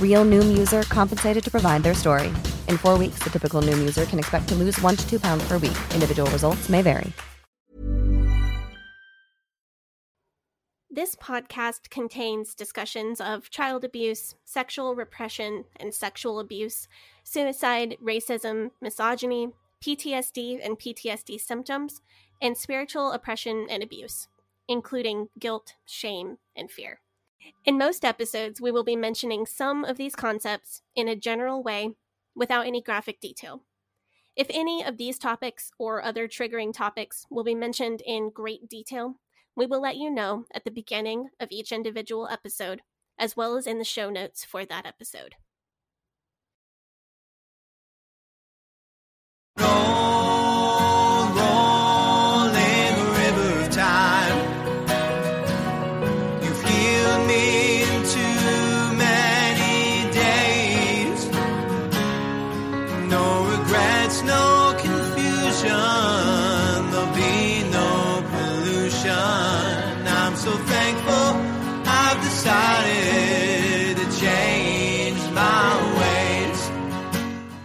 Real Noom user compensated to provide their story. In 4 weeks, the typical Noom user can expect to lose 1 to 2 pounds per week. Individual results may vary. This podcast contains discussions of child abuse, sexual repression and sexual abuse, suicide, racism, misogyny, PTSD and PTSD symptoms, and spiritual oppression and abuse, including guilt, shame, and fear. In most episodes, we will be mentioning some of these concepts in a general way without any graphic detail. If any of these topics or other triggering topics will be mentioned in great detail, we will let you know at the beginning of each individual episode, as well as in the show notes for that episode. Roll, rolling river of time, you've healed me in too many days, no regrets, no confusion, there'll be no pollution. So thankful I've decided to change my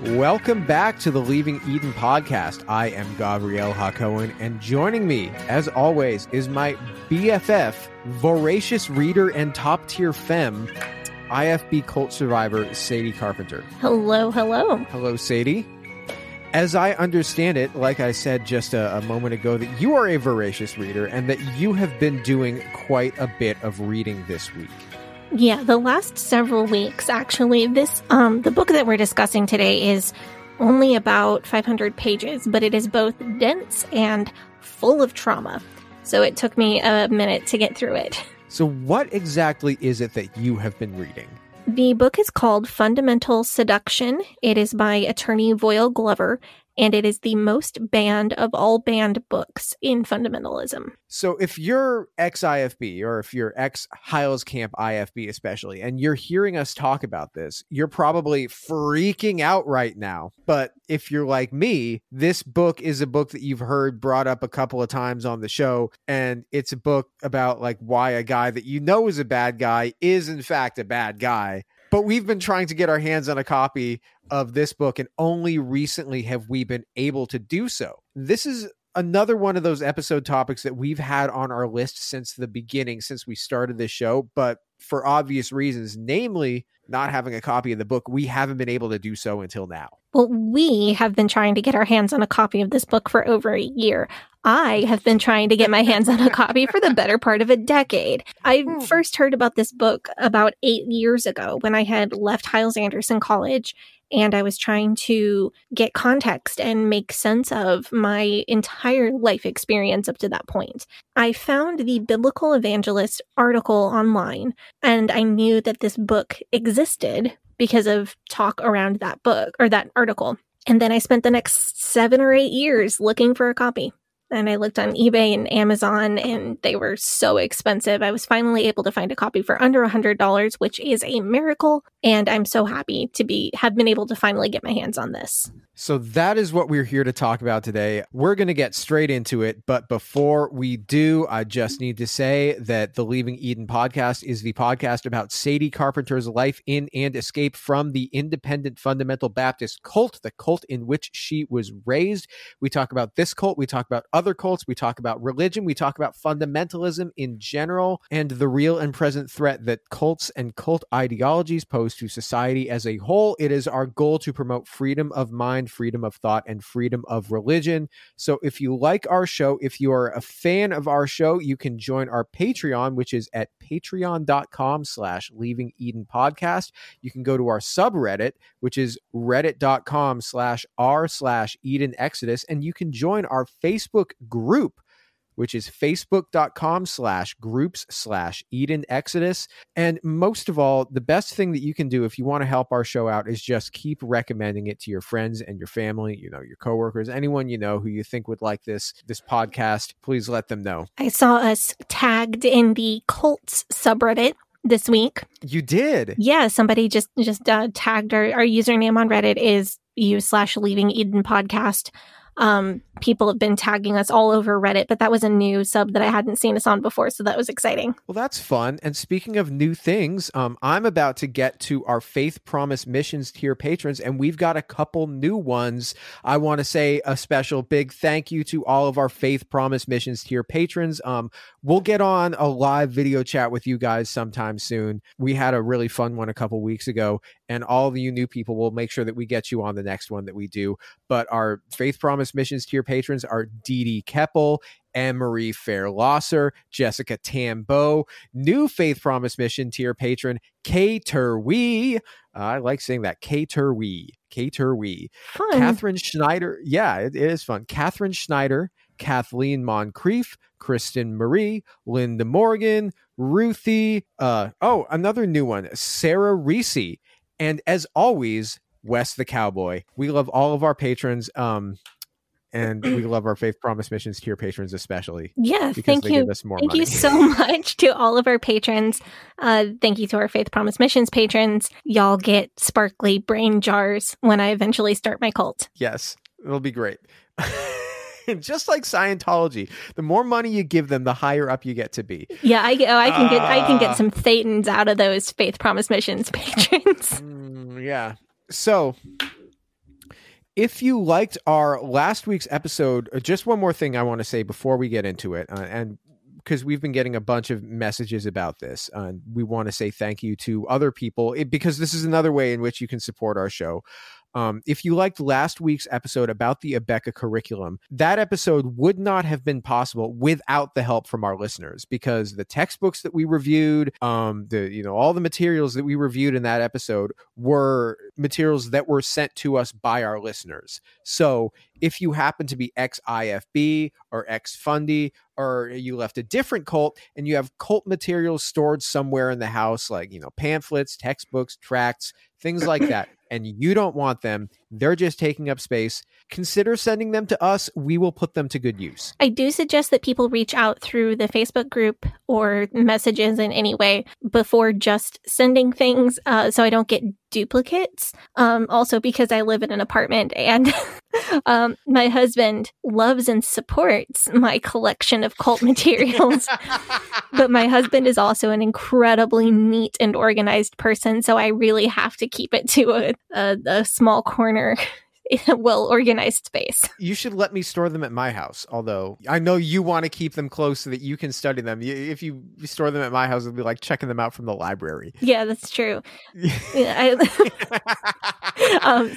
ways. Welcome back to the Leaving Eden podcast. I am Gabrielle Ha-Cohen, and joining me, as always, is my BFF, voracious reader and top-tier femme, IFB cult survivor, Sadie Carpenter. Hello, hello. Hello, Sadie. As I understand it, like I said just a moment ago, that you are a voracious reader and that you have been doing quite a bit of reading this week. Yeah, the last several weeks, actually. This the book that we're discussing today is only about 500 pages, but it is both dense and full of trauma. So it took me a minute to get through it. So what exactly is it that you have been reading? The book is called Fundamental Seduction. It is by attorney Voyle Glover, and it is the most banned of all banned books in fundamentalism. So if you're ex-IFB, or if you're ex-Hyles Camp IFB especially, and you're hearing us talk about this, you're probably freaking out right now. But if you're like me, this book is a book that you've heard brought up a couple of times on the show, and it's a book about like why a guy that you know is a bad guy is in fact a bad guy. But we've been trying to get our hands on a copy of this book, and only recently have we been able to do so. This is another one of those episode topics that we've had on our list since the beginning, since we started this show, but for obvious reasons, namely not having a copy of the book, we haven't been able to do so until now. Well, we have been trying to get our hands on a copy of this book for over a year. I have been trying to get my hands on a copy for the better part of a decade. I first heard about this book about 8 years ago when I had left Hyles-Anderson College, and I was trying to get context and make sense of my entire life experience up to that point. I found the Biblical Evangelist article online, and I knew that this book existed because of talk around that book or that article. And then I spent the next 7 or 8 years looking for a copy. And I looked on eBay and Amazon, and they were so expensive. I was finally able to find a copy for under $100, which is a miracle. And I'm so happy to have been able to finally get my hands on this. So that is what we're here to talk about today. We're going to get straight into it. But before we do, I just need to say that the Leaving Eden podcast is the podcast about Sadie Carpenter's life in and escape from the Independent Fundamental Baptist cult, the cult in which she was raised. We talk about this cult. We talk about other cults. We talk about religion. We talk about fundamentalism in general and the real and present threat that cults and cult ideologies pose to society as a whole. It is our goal to promote freedom of mind, freedom of thought, and freedom of religion. So if you like our show, if you are a fan of our show, you can join our Patreon, which is at patreon.com/Leaving Eden Podcast. You can go to our subreddit, which is reddit.com/r/Eden Exodus. And you can join our Facebook group, which is facebook.com/groups/Eden Exodus. And most of all, the best thing that you can do if you want to help our show out is just keep recommending it to your friends and your family, your coworkers, anyone you know who you think would like this podcast. Please let them know. I saw us tagged in the cults subreddit this week. You did? Yeah, somebody just tagged our username on Reddit is u/Leaving Eden Podcast. People have been tagging us all over Reddit, but that was a new sub that I hadn't seen us on before. So that was exciting. Well, that's fun. And speaking of new things, I'm about to get to our Faith Promise Missions tier patrons, and we've got a couple new ones. I want to say a special big thank you to all of our Faith Promise Missions tier patrons. We'll get on a live video chat with you guys sometime soon. We had a really fun one a couple weeks ago, and all of you new people, will make sure that we get you on the next one that we do. But our Faith Promise Missions tier patrons are Dee Dee Keppel, Anne-Marie Fairlosser, Jessica Tambo, new Faith Promise Mission tier patron, K. Terwee. I like saying that, K. Terwee. K. Terwee. Catherine Schneider. Yeah, it is fun. Catherine Schneider, Kathleen Moncrief, Kristen Marie, Linda Morgan, Ruthie. Another new one, Sarah Reese. And as always, Wes the Cowboy. We love all of our patrons. And we love our Faith Promise Missions tier patrons especially. Yeah, thank you. Thank you so much to all of our patrons. Thank you to our Faith Promise Missions patrons. Y'all get sparkly brain jars when I eventually start my cult. Yes, it'll be great. Just like Scientology, the more money you give them, the higher up you get to be. Yeah, I can get some Thetans out of those Faith Promise Missions patrons. Yeah. So, if you liked our last week's episode, just one more thing I want to say before we get into it, and because we've been getting a bunch of messages about this, and we want to say thank you to other people, because this is another way in which you can support our show. If you liked last week's episode about the Abeka curriculum, that episode would not have been possible without the help from our listeners, because the textbooks that we reviewed, all the materials that we reviewed in that episode were materials that were sent to us by our listeners. So if you happen to be ex-IFB or ex-Fundy, or you left a different cult and you have cult materials stored somewhere in the house, like, pamphlets, textbooks, tracts, things like that, and you don't want them, they're just taking up space, consider sending them to us. We will put them to good use. I do suggest that people reach out through the Facebook group or messages in any way before just sending things, so I don't get duplicates. Also, because I live in an apartment and my husband loves and supports my collection of cult materials, but my husband is also an incredibly neat and organized person, so I really have to keep it to a small corner in a well-organized space. You should let me store them at my house, although I know you want to keep them close so that you can study them. If you store them at my house, it'll be like checking them out from the library. Yeah, that's true.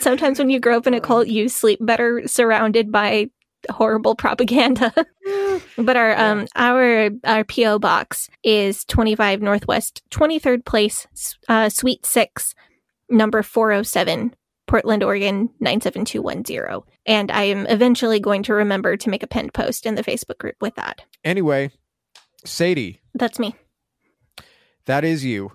Sometimes when you grow up in a cult, you sleep better surrounded by horrible propaganda. But our P.O. box is 25 Northwest 23rd Place, Suite 6, number 407. Portland, Oregon, 97210. And I am eventually going to remember to make a pinned post in the Facebook group with that. Anyway, Sadie. That's me. That is you.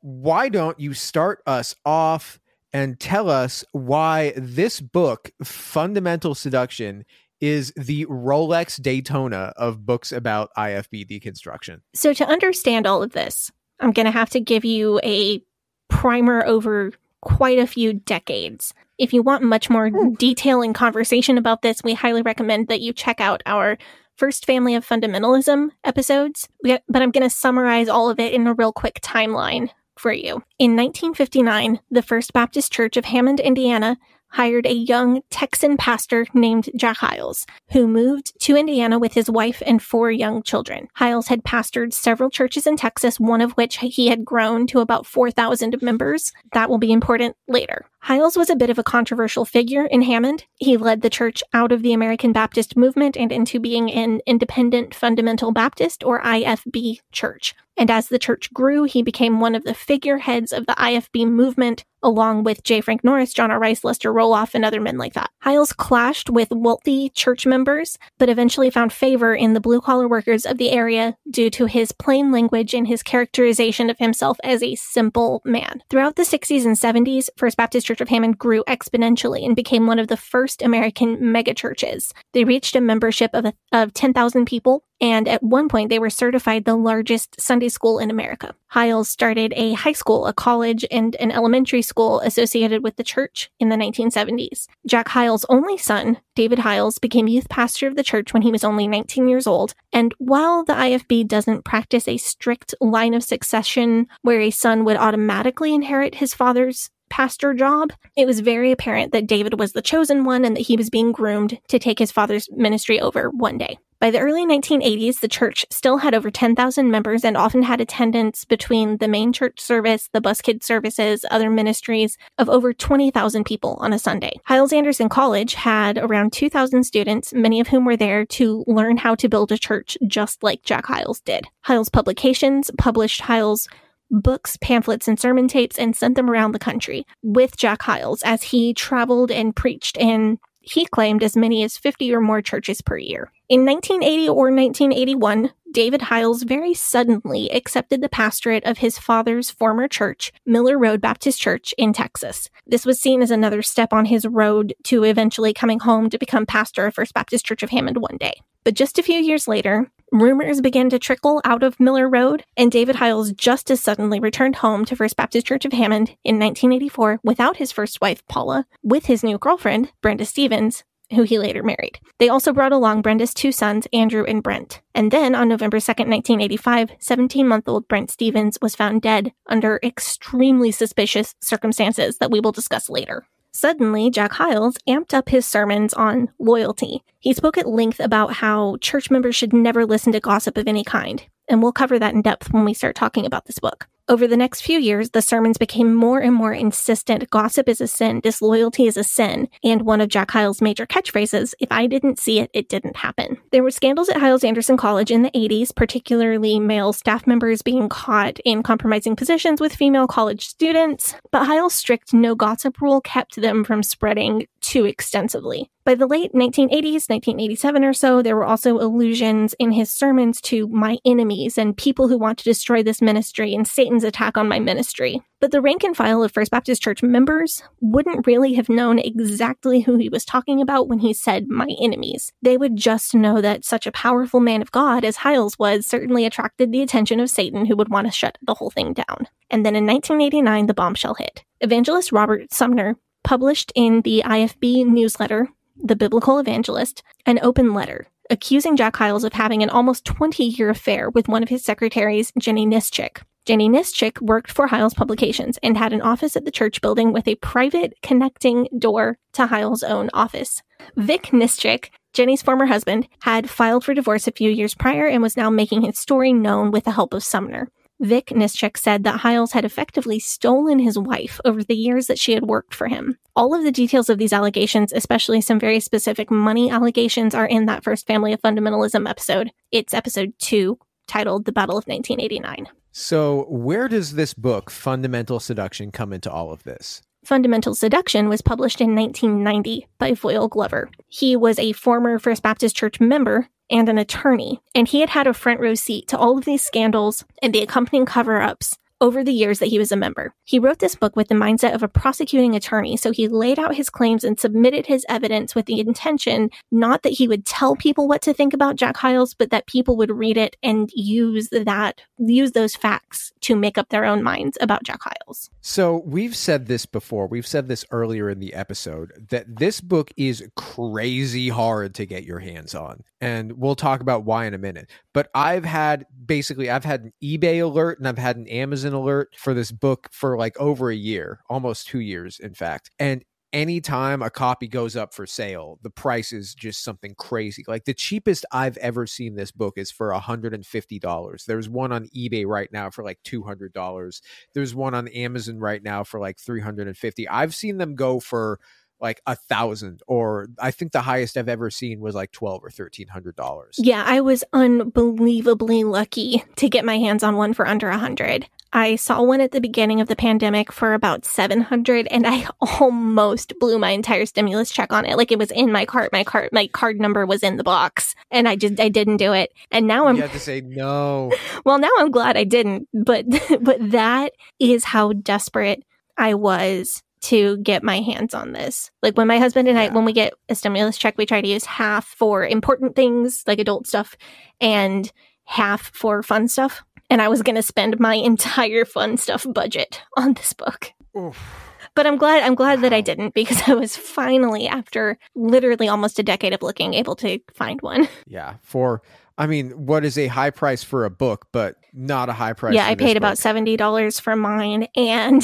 Why don't you start us off and tell us why this book, Fundamental Seduction, is the Rolex Daytona of books about IFB deconstruction? So to understand all of this, I'm going to have to give you a primer over quite a few decades. If you want much more detail and conversation about this, we highly recommend that you check out our First Family of Fundamentalism episodes, but I'm going to summarize all of it in a real quick timeline for you. In 1959, the First Baptist Church of Hammond, Indiana, hired a young Texan pastor named Jack Hyles, who moved to Indiana with his wife and 4 young children. Hyles had pastored several churches in Texas, one of which he had grown to about 4,000 members. That will be important later. Hyles was a bit of a controversial figure in Hammond. He led the church out of the American Baptist movement and into being an Independent Fundamental Baptist, or IFB, church. And as the church grew, he became one of the figureheads of the IFB movement, along with J. Frank Norris, John R. Rice, Lester Roloff, and other men like that. Hyles clashed with wealthy church members, but eventually found favor in the blue-collar workers of the area due to his plain language and his characterization of himself as a simple man. Throughout the 60s and 70s, First Baptist Church of Hammond grew exponentially and became one of the first American megachurches. They reached a membership of 10,000 people, and at one point they were certified the largest Sunday school in America. Hyles started a high school, a college, and an elementary school associated with the church in the 1970s. Jack Hyles' only son, David Hyles, became youth pastor of the church when he was only 19 years old, and while the IFB doesn't practice a strict line of succession where a son would automatically inherit his father's pastor job, it was very apparent that David was the chosen one and that he was being groomed to take his father's ministry over one day. By the early 1980s, the church still had over 10,000 members and often had attendance between the main church service, the buskid services, other ministries of over 20,000 people on a Sunday. Hyles-Anderson College had around 2,000 students, many of whom were there to learn how to build a church just like Jack Hyles did. Hyles Publications published Hyles' books, pamphlets, and sermon tapes, and sent them around the country with Jack Hyles as he traveled and preached in, he claimed, as many as 50 or more churches per year. In 1980 or 1981, David Hyles very suddenly accepted the pastorate of his father's former church, Miller Road Baptist Church in Texas. This was seen as another step on his road to eventually coming home to become pastor of First Baptist Church of Hammond one day. But just a few years later, rumors began to trickle out of Miller Road, and David Hyles just as suddenly returned home to First Baptist Church of Hammond in 1984 without his first wife, Paula, with his new girlfriend, Brenda Stevens, who he later married. They also brought along Brenda's 2 sons, Andrew and Brent. And then, on November 2nd, 1985, 17-month-old Brent Stevens was found dead under extremely suspicious circumstances that we will discuss later. Suddenly, Jack Hyles amped up his sermons on loyalty. He spoke at length about how church members should never listen to gossip of any kind, and we'll cover that in depth when we start talking about this book. Over the next few years, the sermons became more and more insistent. Gossip is a sin. Disloyalty is a sin. And one of Jack Hyles' major catchphrases, if I didn't see it, it didn't happen. There were scandals at Hyles-Anderson College in the 80s, particularly male staff members being caught in compromising positions with female college students. But Hyles' strict no-gossip rule kept them from spreading too extensively. By the late 1980s, 1987 or so, there were also allusions in his sermons to my enemies and people who want to destroy this ministry and Satan's attack on my ministry. But the rank and file of First Baptist Church members wouldn't really have known exactly who he was talking about when he said my enemies. They would just know that such a powerful man of God as Hyles was certainly attracted the attention of Satan, who would want to shut the whole thing down. And then in 1989, the bombshell hit. Evangelist Robert Sumner published in the IFB newsletter, The Biblical Evangelist, an open letter accusing Jack Hyles of having an almost 20-year affair with one of his secretaries, Jenny Nischik. Jenny Nischik worked for Hyles Publications and had an office at the church building with a private connecting door to Hyles' own office. Vic Nischik, Jenny's former husband, had filed for divorce a few years prior and was now making his story known with the help of Sumner. Vic Nischik said that Hyles had effectively stolen his wife over the years that she had worked for him. All of the details of these allegations, especially some very specific money allegations, are in that First Family of Fundamentalism episode. It's episode 2, titled The Battle of 1989. So where does this book, Fundamental Seduction, come into all of this? Fundamental Seduction was published in 1990 by Voyle Glover. He was a former First Baptist Church member and an attorney, and he had had a front row seat to all of these scandals and the accompanying cover-ups over the years that he was a member. He wrote this book with the mindset of a prosecuting attorney, so he laid out his claims and submitted his evidence with the intention not that he would tell people what to think about Jack Hyles, but that people would read it and use those facts to make up their own minds about Jack Hyles. So we've said this before, we've said this earlier in the episode, that this book is crazy hard to get your hands on. And we'll talk about why in a minute. But I've had an eBay alert and I've had an Amazon alert for this book for like over a year, almost 2 years, in fact. And anytime a copy goes up for sale, the price is just something crazy. Like the cheapest I've ever seen this book is for $150. There's one on eBay right now for like $200. There's one on Amazon right now for like $350. I've seen them go for like $1,000, or I think the highest I've ever seen was like $1,200 or $1,300. Yeah, I was unbelievably lucky to get my hands on one for under $100. I saw one at the beginning of the pandemic for about $700, and I almost blew my entire stimulus check on it. Like it was in my card number was in the box, and I didn't do it. And now you have to say no. Well, now I'm glad I didn't, but that is how desperate I was to get my hands on this. Like when my husband and I, when we get a stimulus check, we try to use half for important things like adult stuff and half for fun stuff. And I was going to spend my entire fun stuff budget on this book. Oof. But I'm glad that I didn't, because I was finally, after literally almost a decade of looking, able to find one. Yeah. What is a high price for a book, but not a high price for this book. Yeah, I paid about $70 for mine, and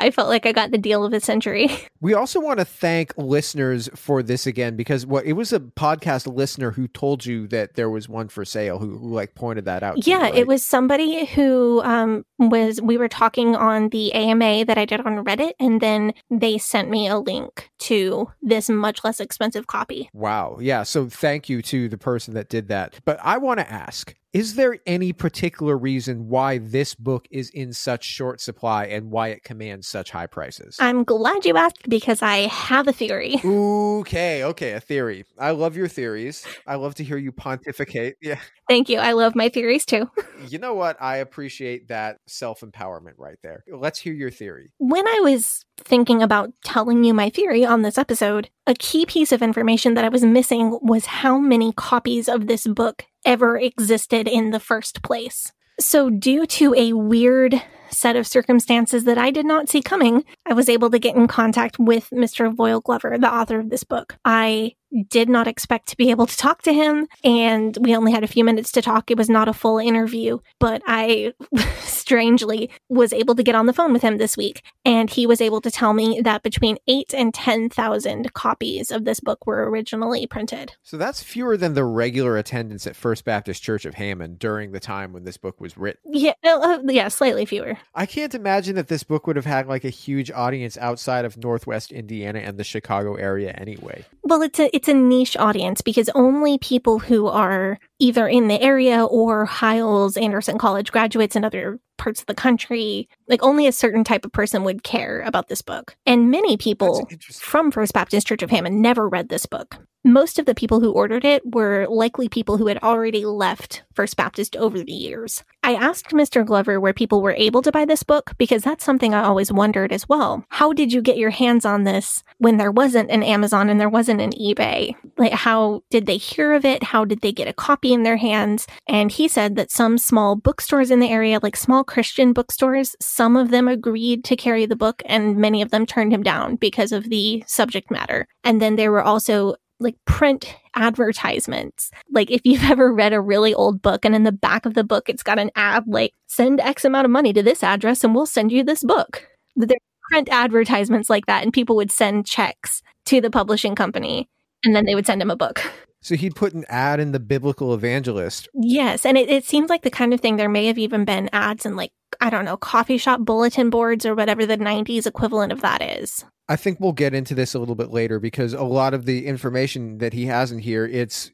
I felt like I got the deal of the century. We also want to thank listeners for this again, because it was a podcast listener who told you that there was one for sale who like pointed that out. Yeah, to you, right? It was somebody who we were talking on the AMA that I did on Reddit, and then they sent me a link to this much less expensive copy. Wow. Yeah. So thank you to the person that did that. But I want to ask, is there any particular reason why this book is in such short supply and why it commands such high prices? I'm glad you asked, because I have a theory. Okay, a theory. I love your theories. I love to hear you pontificate. Yeah. Thank you. I love my theories too. You know what? I appreciate that self-empowerment right there. Let's hear your theory. When I was thinking about telling you my theory on this episode, a key piece of information that I was missing was how many copies of this book ever existed in the first place. So due to a weird set of circumstances that I did not see coming, I was able to get in contact with Mr. Voyle Glover, the author of this book. I did not expect to be able to talk to him, and we only had a few minutes to talk. It was not a full interview, but I strangely was able to get on the phone with him this week, and he was able to tell me that between 8,000 and 10,000 copies of this book were originally printed. So that's fewer than the regular attendance at First Baptist Church of Hammond during the time when this book was written. Yeah, slightly fewer. I can't imagine that this book would have had like a huge audience outside of Northwest Indiana and the Chicago area anyway. Well, it's a niche audience, because only people who are either in the area or Hyles-Anderson College graduates in other parts of the country, like only a certain type of person would care about this book. And many people from First Baptist Church of Hammond never read this book. Most of the people who ordered it were likely people who had already left First Baptist over the years. I asked Mr. Glover where people were able to buy this book, because that's something I always wondered as well. How did you get your hands on this when there wasn't an Amazon and there wasn't an eBay? Like, how did they hear of it? How did they get a copy in their hands? And he said that some small bookstores in the area, like small Christian bookstores, some of them agreed to carry the book, and many of them turned him down because of the subject matter. And then there were also like print advertisements. Like if you've ever read a really old book and in the back of the book, it's got an ad like, send X amount of money to this address and we'll send you this book. There were print advertisements like that, and people would send checks to the publishing company and then they would send him a book. So he'd put an ad in the Biblical Evangelist. Yes. And it seems like the kind of thing, there may have even been ads in like, I don't know, coffee shop bulletin boards or whatever the 90s equivalent of that is. I think we'll get into this a little bit later, because a lot of the information that he has in here, it's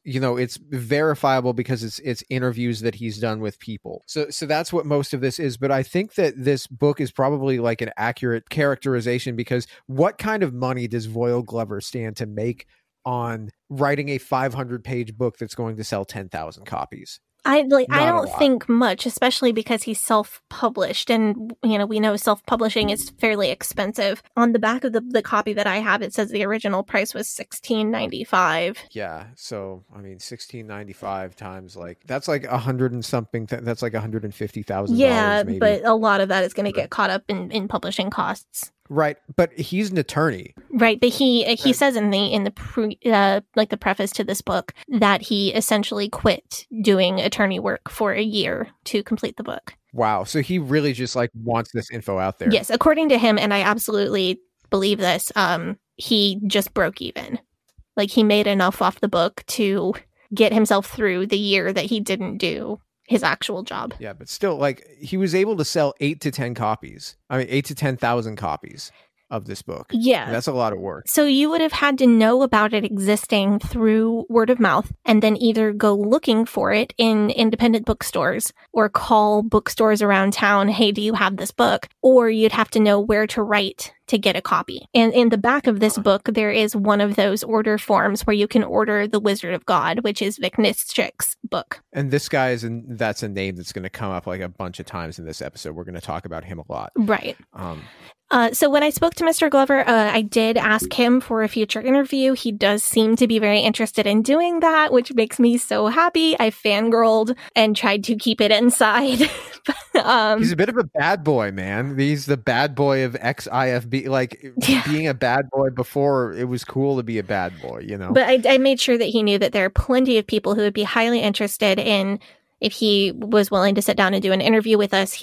verifiable because it's interviews that he's done with people. So that's what most of this is. But I think that this book is probably like an accurate characterization, because what kind of money does Voyle Glover stand to make on writing a 500-page book that's going to sell 10,000 copies? I don't think much, especially because he's self-published, and we know self-publishing is fairly expensive. On the back of the copy that I have, it says the original price was $16.95. Yeah, so I mean, $16.95 times that's like that's like $150,000. Yeah, maybe. But a lot of that is going to get caught up in publishing costs. Right, but he's an attorney. Right, but he says in the preface to this book that he essentially quit doing attorney work for a year to complete the book. Wow, so he really just wants this info out there. Yes, according to him, and I absolutely believe this, he just broke even. He made enough off the book to get himself through the year that he didn't do his actual job. Yeah, but still, he was able to sell 8 to 10 copies. I mean, 8 to 10,000 copies of this book. Yeah. That's a lot of work. So you would have had to know about it existing through word of mouth, and then either go looking for it in independent bookstores or call bookstores around town, hey, do you have this book? Or you'd have to know where to write to get a copy. And in the back of this book, there is one of those order forms where you can order The Wizard of God, which is Vic Nischik's book. And this guy that's a name that's going to come up a bunch of times in this episode. We're going to talk about him a lot. Right. So when I spoke to Mr. Glover, I did ask him for a future interview. He does seem to be very interested in doing that, which makes me so happy. I fangirled and tried to keep it inside. He's a bit of a bad boy, man. He's the bad boy of ex-IFB. Being a bad boy before, it was cool to be a bad boy, But I made sure that he knew that there are plenty of people who would be highly interested in... If he was willing to sit down and do an interview with us,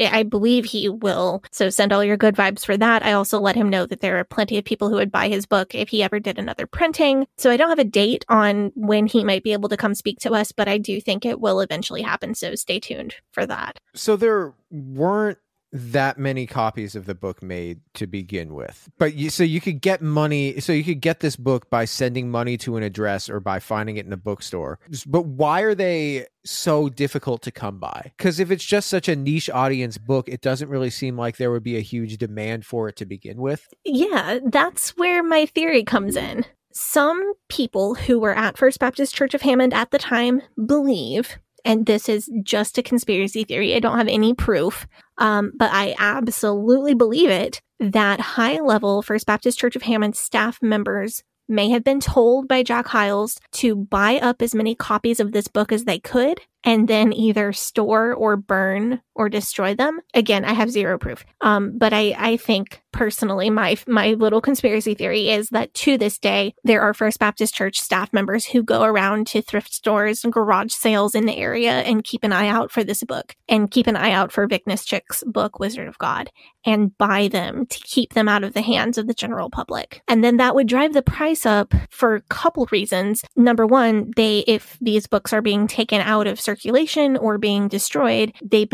I believe he will. So send all your good vibes for that. I also let him know that there are plenty of people who would buy his book if he ever did another printing. So I don't have a date on when he might be able to come speak to us, but I do think it will eventually happen. So stay tuned for that. So there weren't that many copies of the book made to begin with, but you could get this book by sending money to an address or by finding it in a bookstore. But why are they so difficult to come by? Because if it's just such a niche audience book, it doesn't really seem like there would be a huge demand for it to begin with. Yeah, that's where my theory comes in. Some people who were at First Baptist Church of Hammond at the time believe, and this is just a conspiracy theory, I don't have any proof, but I absolutely believe it, that high-level First Baptist Church of Hammond staff members may have been told by Jack Hyles to buy up as many copies of this book as they could, and then either store or burn or destroy them. Again, I have zero proof. But I think personally, my little conspiracy theory is that to this day, there are First Baptist Church staff members who go around to thrift stores and garage sales in the area and keep an eye out for this book, and keep an eye out for Vic Nischik's book, Wizard of God, and buy them to keep them out of the hands of the general public. And then that would drive the price up for a couple reasons. Number one, if these books are being taken out of circulation or being destroyed, they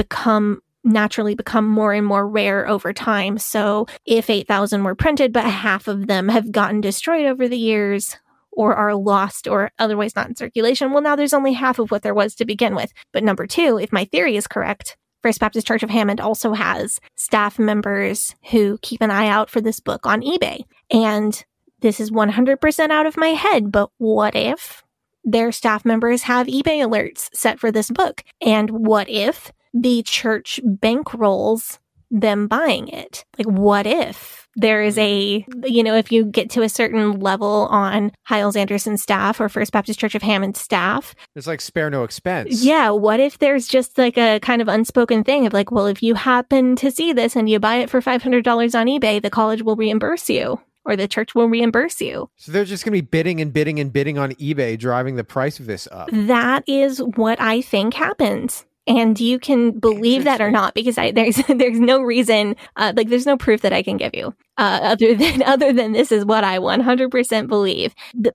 naturally become more and more rare over time. So if 8,000 were printed, but half of them have gotten destroyed over the years or are lost or otherwise not in circulation, well, now there's only half of what there was to begin with. But number two, if my theory is correct, First Baptist Church of Hammond also has staff members who keep an eye out for this book on eBay. And this is 100% out of my head, but what if their staff members have eBay alerts set for this book? And what if the church bankrolls them buying it? What if there is if you get to a certain level on Hyles-Anderson staff or First Baptist Church of Hammond staff, it's spare no expense. Yeah. What if there's just a kind of unspoken thing of well, if you happen to see this and you buy it for $500 on eBay, the college will reimburse you. Or the church will reimburse you. So they're just going to be bidding and bidding and bidding on eBay, driving the price of this up. That is what I think happens. And you can believe that or not, because there's no reason, there's no proof that I can give you other than this is what I 100% believe. But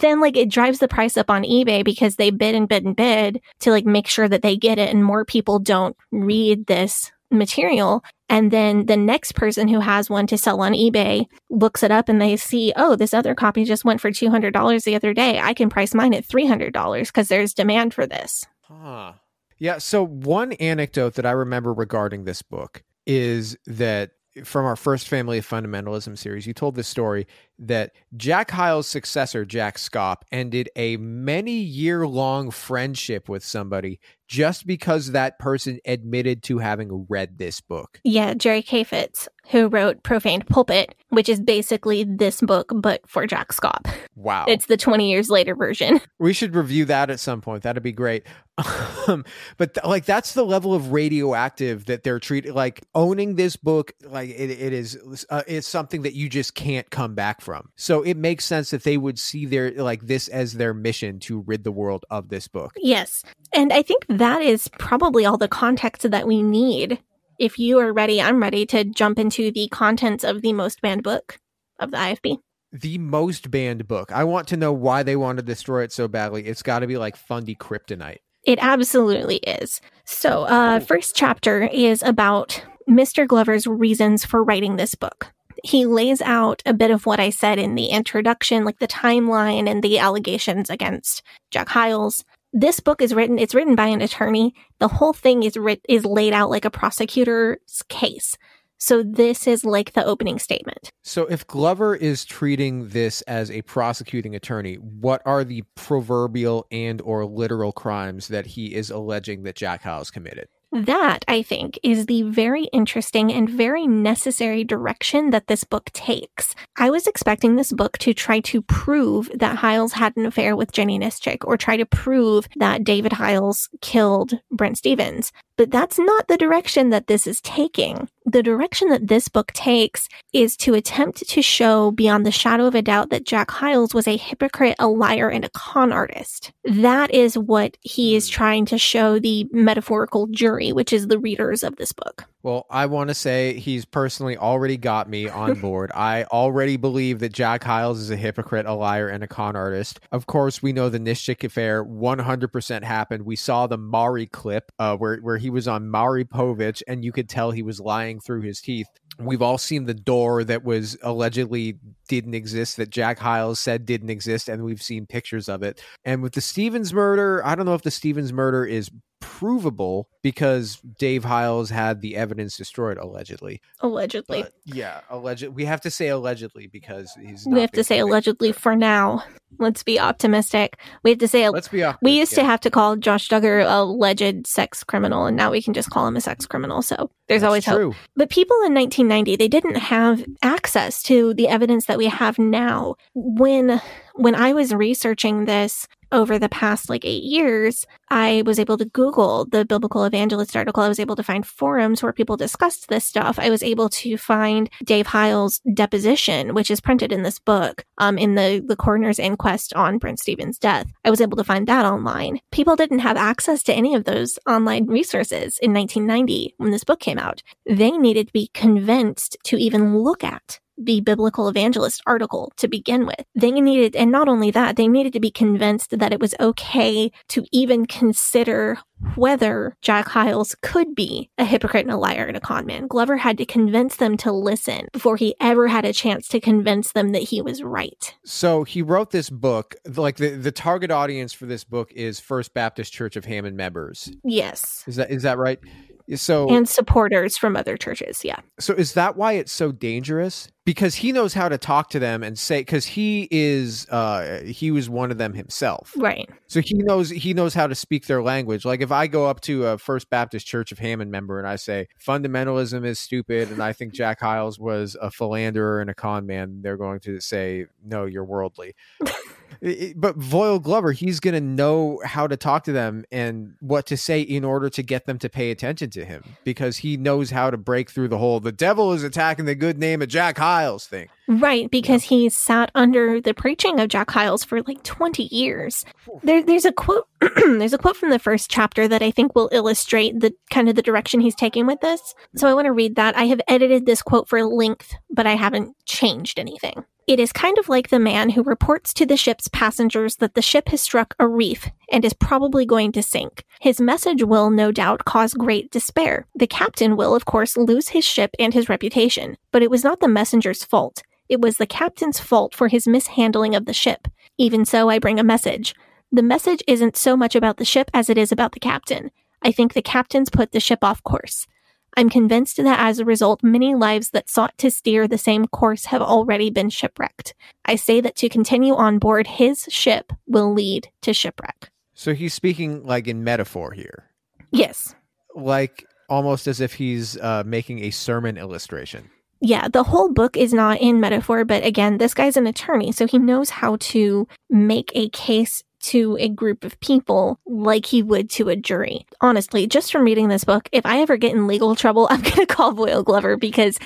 then it drives the price up on eBay because they bid and bid and bid to make sure that they get it and more people don't read this material. And then the next person who has one to sell on eBay looks it up and they see, oh, this other copy just went for $200 the other day. I can price mine at $300 because there's demand for this. Huh. Yeah. So one anecdote that I remember regarding this book is that from our first Family of Fundamentalism series, you told this story that Jack Hyles' successor, Jack Schaap, ended a many-year-long friendship with somebody just because that person admitted to having read this book. Yeah, Jerry Chaffetz, who wrote Profaned Pulpit, which is basically this book, but for Jack Schaap. Wow. It's the 20 years later version. We should review that at some point. That'd be great. But like, that's the level of radioactive that they're treated, like owning this book, like it is it's something that you just can't come back from. So it makes sense that they would see their, like, this as their mission to rid the world of this book. Yes. And I think that is probably all the context that we need. If you are ready, I'm ready to jump into the contents of the most banned book of the IFB. The most banned book. I want to know why they want to destroy it so badly. It's got to be like Fundy kryptonite. It absolutely is. So first chapter is about Mr. Glover's reasons for writing this book. He lays out a bit of what I said in the introduction, like the timeline and the allegations against Jack Hyles. This book is written, it's written by an attorney. The whole thing is laid out like a prosecutor's case. So this is like the opening statement. So if Glover is treating this as a prosecuting attorney, what are the proverbial and or literal crimes that he is alleging that Jack Hyles committed? That, I think, is the very interesting and very necessary direction that this book takes. I was expecting this book to try to prove that Hyles had an affair with Jenny Nischik, or try to prove that David Hyles killed Brent Stevens. But that's not the direction that this is taking. The direction that this book takes is to attempt to show beyond the shadow of a doubt that Jack Hyles was a hypocrite, a liar, and a con artist. That is what he is trying to show the metaphorical jury, which is the readers of this book. Well, I want to say he's personally already got me on board. I already believe that Jack Hyles is a hypocrite, a liar, and a con artist. Of course, we know the Nischik affair 100% happened. We saw the Maury clip where he was on Maury Povich, and you could tell he was lying through his teeth. We've all seen the door that was allegedly didn't exist, that Jack Hyles said didn't exist, and we've seen pictures of it. And with the Stevens murder, I don't know if the Stevens murder is provable because Dave Hyles had the evidence destroyed, allegedly. Allegedly. But, yeah, allegedly. We have to say allegedly because he's not. We have to say allegedly for now. Let's be optimistic. We have to say. Let's be optimistic. We used to have to call Josh Duggar a alleged sex criminal, and now we can just call him a sex criminal. So there's always hope. But people in 1990, they didn't have access to the evidence that we have now. When I was researching this over the past like 8 years, I was able to Google the Biblical Evangelist article. I was able to find forums where people discussed this stuff. I was able to find Dave Hyles' deposition, which is printed in this book, in the coroner's inquest on Brent Stevens' death. I was able to find that online. People didn't have access to any of those online resources in 1990 when this book came out. They needed to be convinced to even look at the Biblical Evangelist article to begin with. They needed, and not only that, they needed to be convinced that it was okay to even consider whether Jack Hyles could be a hypocrite and a liar and a con man. Glover had to convince them to listen before he ever had a chance to convince them that he was right. So he wrote this book, like the target audience for this book is First Baptist Church of Hammond members. Yes. Is that right? So, and supporters from other churches, yeah. So is that why it's so dangerous? Because he knows how to talk to them and say, because he was one of them himself. Right. So he knows how to speak their language. Like if I go up to a First Baptist Church of Hammond member and I say, fundamentalism is stupid and I think Jack Hyles was a philanderer and a con man, they're going to say, no, you're worldly. But Voyle Glover, he's going to know how to talk to them and what to say in order to get them to pay attention to him, because he knows how to break through the whole, the devil is attacking the good name of Jack Hyles thing. Right, because he sat under the preaching of Jack Hyles for like 20 years. There's a quote there's a quote from the first chapter that I think will illustrate the kind of the direction he's taking with this. So I want to read that. I have edited this quote for length, but I haven't changed anything. It is kind of like the man who reports to the ship's passengers that the ship has struck a reef and is probably going to sink. His message will, no doubt, cause great despair. The captain will, of course, lose his ship and his reputation, but it was not the messenger's fault. It was the captain's fault for his mishandling of the ship. Even so, I bring a message. The message isn't so much about the ship as it is about the captain. I think the captain's put the ship off course. I'm convinced that as a result, many lives that sought to steer the same course have already been shipwrecked. I say that to continue on board his ship will lead to shipwreck. So he's speaking like in metaphor here. Yes. Like almost as if he's making a sermon illustration. Yeah, the whole book is not in metaphor, but again, this guy's an attorney, so he knows how to make a case to a group of people like he would to a jury. Honestly, just from reading this book, if I ever get in legal trouble, I'm going to call Voyle Glover because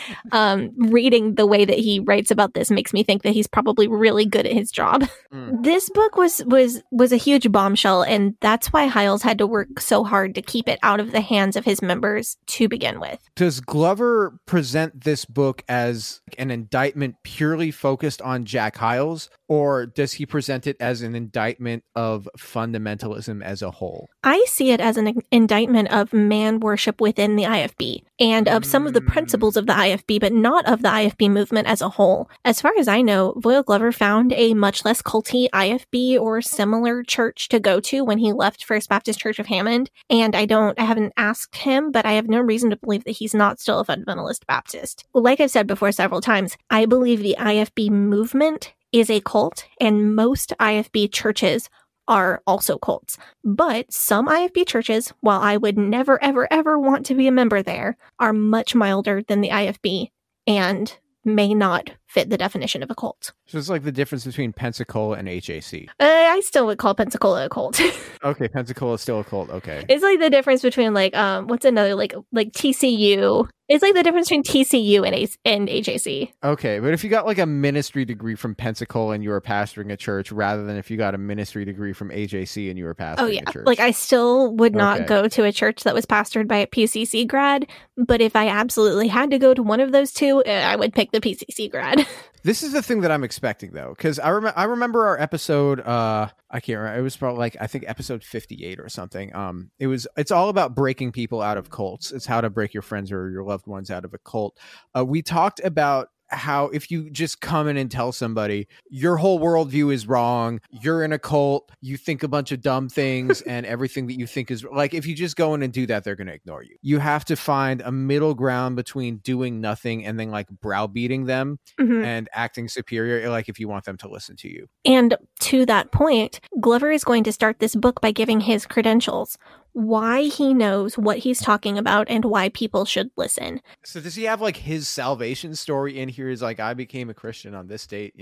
reading the way that he writes about this makes me think that he's probably really good at his job. Mm. This book was a huge bombshell, and that's why Hyles had to work so hard to keep it out of the hands of his members to begin with. Does Glover present this book as an indictment purely focused on Jack Hyles, or does he present it as an indictment of fundamentalism as a whole? I see it as an indictment of man worship within the IFB and of some of the principles of the IFB, but not of the IFB movement as a whole. As far as I know, Voyle Glover found a much less culty IFB or similar church to go to when he left First Baptist Church of Hammond. And I haven't asked him, but I have no reason to believe that he's not still a fundamentalist Baptist. Like I've said before several times, I believe the IFB movement is a cult, and most IFB churches are also cults. But some IFB churches, while I would never, ever, ever want to be a member there, are much milder than the IFB and may not fit the definition of a cult. So it's like the difference between Pensacola and HAC. I still would call Pensacola a cult. Okay, Pensacola is still a cult. Okay. It's like the difference between what's another like TCU. It's like the difference between TCU and HAC. Okay, but if you got like a ministry degree from Pensacola and you were pastoring a church rather than if you got a ministry degree from HAC and you were pastoring a church. Like I still would not go to a church that was pastored by a PCC grad, but if I absolutely had to go to one of those two, I would pick the PCC grad. This is the thing that I'm expecting, though, because I remember our episode. I can't remember. It was probably episode 58 or something. It's all about breaking people out of cults. It's how to break your friends or your loved ones out of a cult. We talked about how if you just come in and tell somebody your whole worldview is wrong, you're in a cult, you think a bunch of dumb things and everything that you think is if you just go in and do that, they're going to ignore you. You have to find a middle ground between doing nothing and then browbeating them and acting superior, if you want them to listen to you. And to that point, Glover is going to start this book by giving his credentials, why he knows what he's talking about and why people should listen. So does he have his salvation story in here? Is I became a Christian on this date,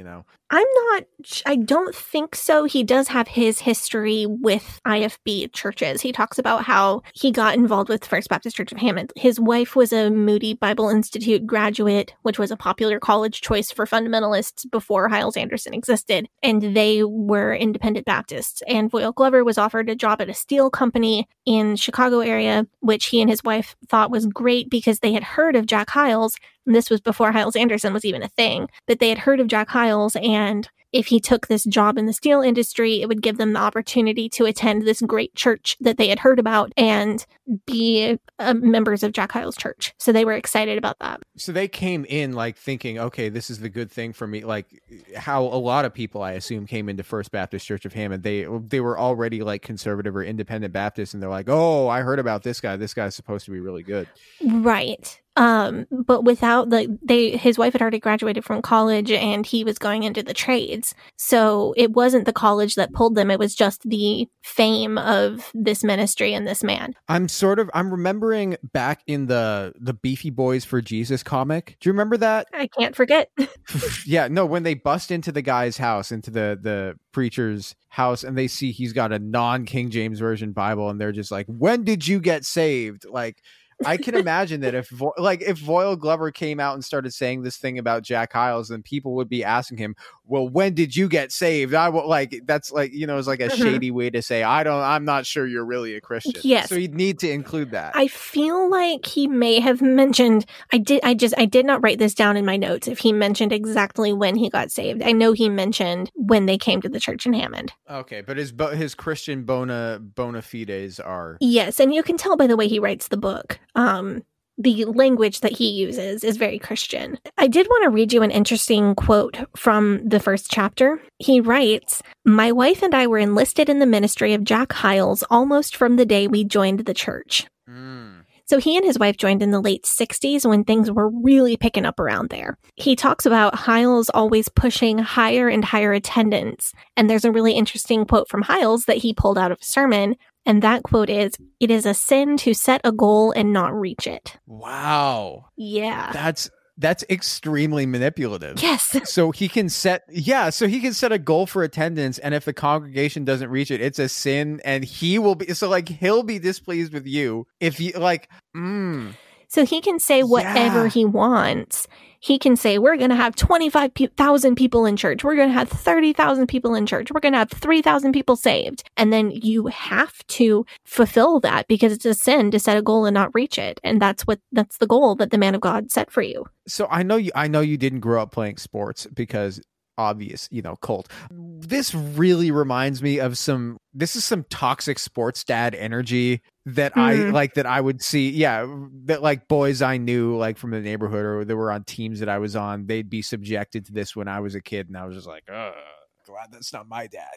I don't think so. He does have his history with IFB churches. He talks about how he got involved with First Baptist Church of Hammond. His wife was a Moody Bible Institute graduate, which was a popular college choice for fundamentalists before Hyles-Anderson existed. And they were independent Baptists. And Voyle Glover was offered a job at a steel company in Chicago area, which he and his wife thought was great because they had heard of Jack Hyles. And this was before Hyles-Anderson was even a thing, but they had heard of Jack Hyles, and if he took this job in the steel industry, it would give them the opportunity to attend this great church that they had heard about and be members of Jack Hyles' church. So they were excited about that. So they came in thinking, okay, this is the good thing for me. How a lot of people, I assume, came into First Baptist Church of Hammond. They were already conservative or independent Baptists, and they're oh, I heard about this guy. This guy's supposed to be really good. Right. But without his wife had already graduated from college and he was going into the trades. So it wasn't the college that pulled them. It was just the fame of this ministry and this man. I'm remembering back in the Beefy Boys for Jesus comic. Do you remember that? I can't forget. Yeah, no, when they bust into the guy's house, into the preacher's house, and they see he's got a non-King James Version Bible, and they're just when did you get saved? I can imagine that if Voyle Glover came out and started saying this thing about Jack Hyles, then people would be asking him, well, when did you get saved? It's a shady way to say, I'm not sure you're really a Christian. Yes. So you'd need to include that. I feel like he may have mentioned, I did not write this down in my notes if he mentioned exactly when he got saved. I know he mentioned when they came to the church in Hammond. Okay. But his Christian bona fides are. Yes. And you can tell by the way he writes the book. The language that he uses is very Christian. I did want to read you an interesting quote from the first chapter. He writes, "My wife and I were enlisted in the ministry of Jack Hyles almost from the day we joined the church." Mm. So he and his wife joined in the late 60s when things were really picking up around there. He talks about Hyles always pushing higher and higher attendance. And there's a really interesting quote from Hyles that he pulled out of a sermon. And that quote is, "It is a sin to set a goal and not reach it." Wow. Yeah. That's extremely manipulative. Yes. So he can set a goal for attendance, and if the congregation doesn't reach it, it's a sin, and he'll be displeased with you if you So he can say whatever he wants. He can say, we're going to have 25,000 people in church. We're going to have 30,000 people in church. We're going to have 3,000 people saved. And then you have to fulfill that because it's a sin to set a goal and not reach it. And that's the goal that the man of God set for you. So I know you didn't grow up playing sports because obvious, cult. This really reminds me of some toxic sports dad energy that I would see. Yeah. That like boys I knew, like from the neighborhood or that were on teams that I was on, they'd be subjected to this when I was a kid. And I was just like, glad that's not my dad,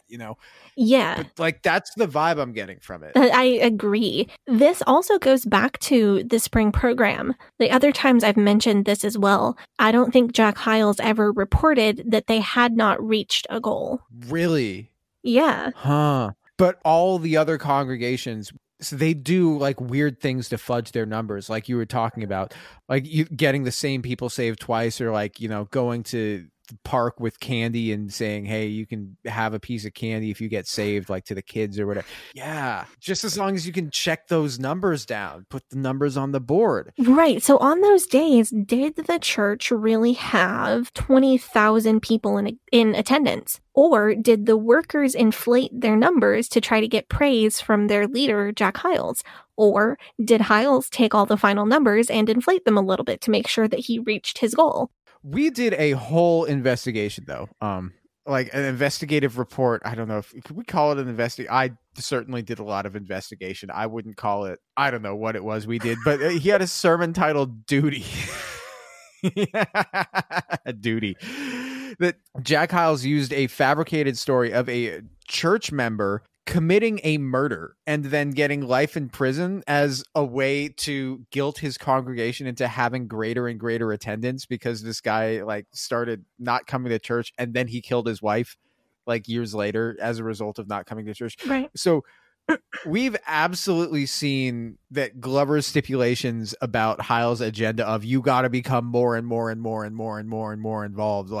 Yeah. But, that's the vibe I'm getting from it. I agree. This also goes back to the spring program. The other times I've mentioned this as well, I don't think Jack Hyles ever reported that they had not reached a goal. Really? Yeah. Huh. But all the other congregations, so they do weird things to fudge their numbers. Like you were talking about, getting the same people saved twice or going to the park with candy and saying, hey, you can have a piece of candy if you get saved, to the kids or whatever. Yeah. Just as long as you can check those numbers down, put the numbers on the board. Right. So on those days, did the church really have 20,000 people in attendance? Or did the workers inflate their numbers to try to get praise from their leader, Jack Hyles? Or did Hyles take all the final numbers and inflate them a little bit to make sure that he reached his goal? We did a whole investigation, though, an investigative report. I don't know if could we call it an investigation. I certainly did a lot of investigation. I wouldn't call it. I don't know what it was we did, but he had a sermon titled "Duty." Duty. That Jack Hyles used a fabricated story of a church member committing a murder and then getting life in prison as a way to guilt his congregation into having greater and greater attendance because this guy started not coming to church, and then he killed his wife years later as a result of not coming to church. Right. So we've absolutely seen that Glover's stipulations about Hyles' agenda of you got to become more and more and more and more and more and more involved.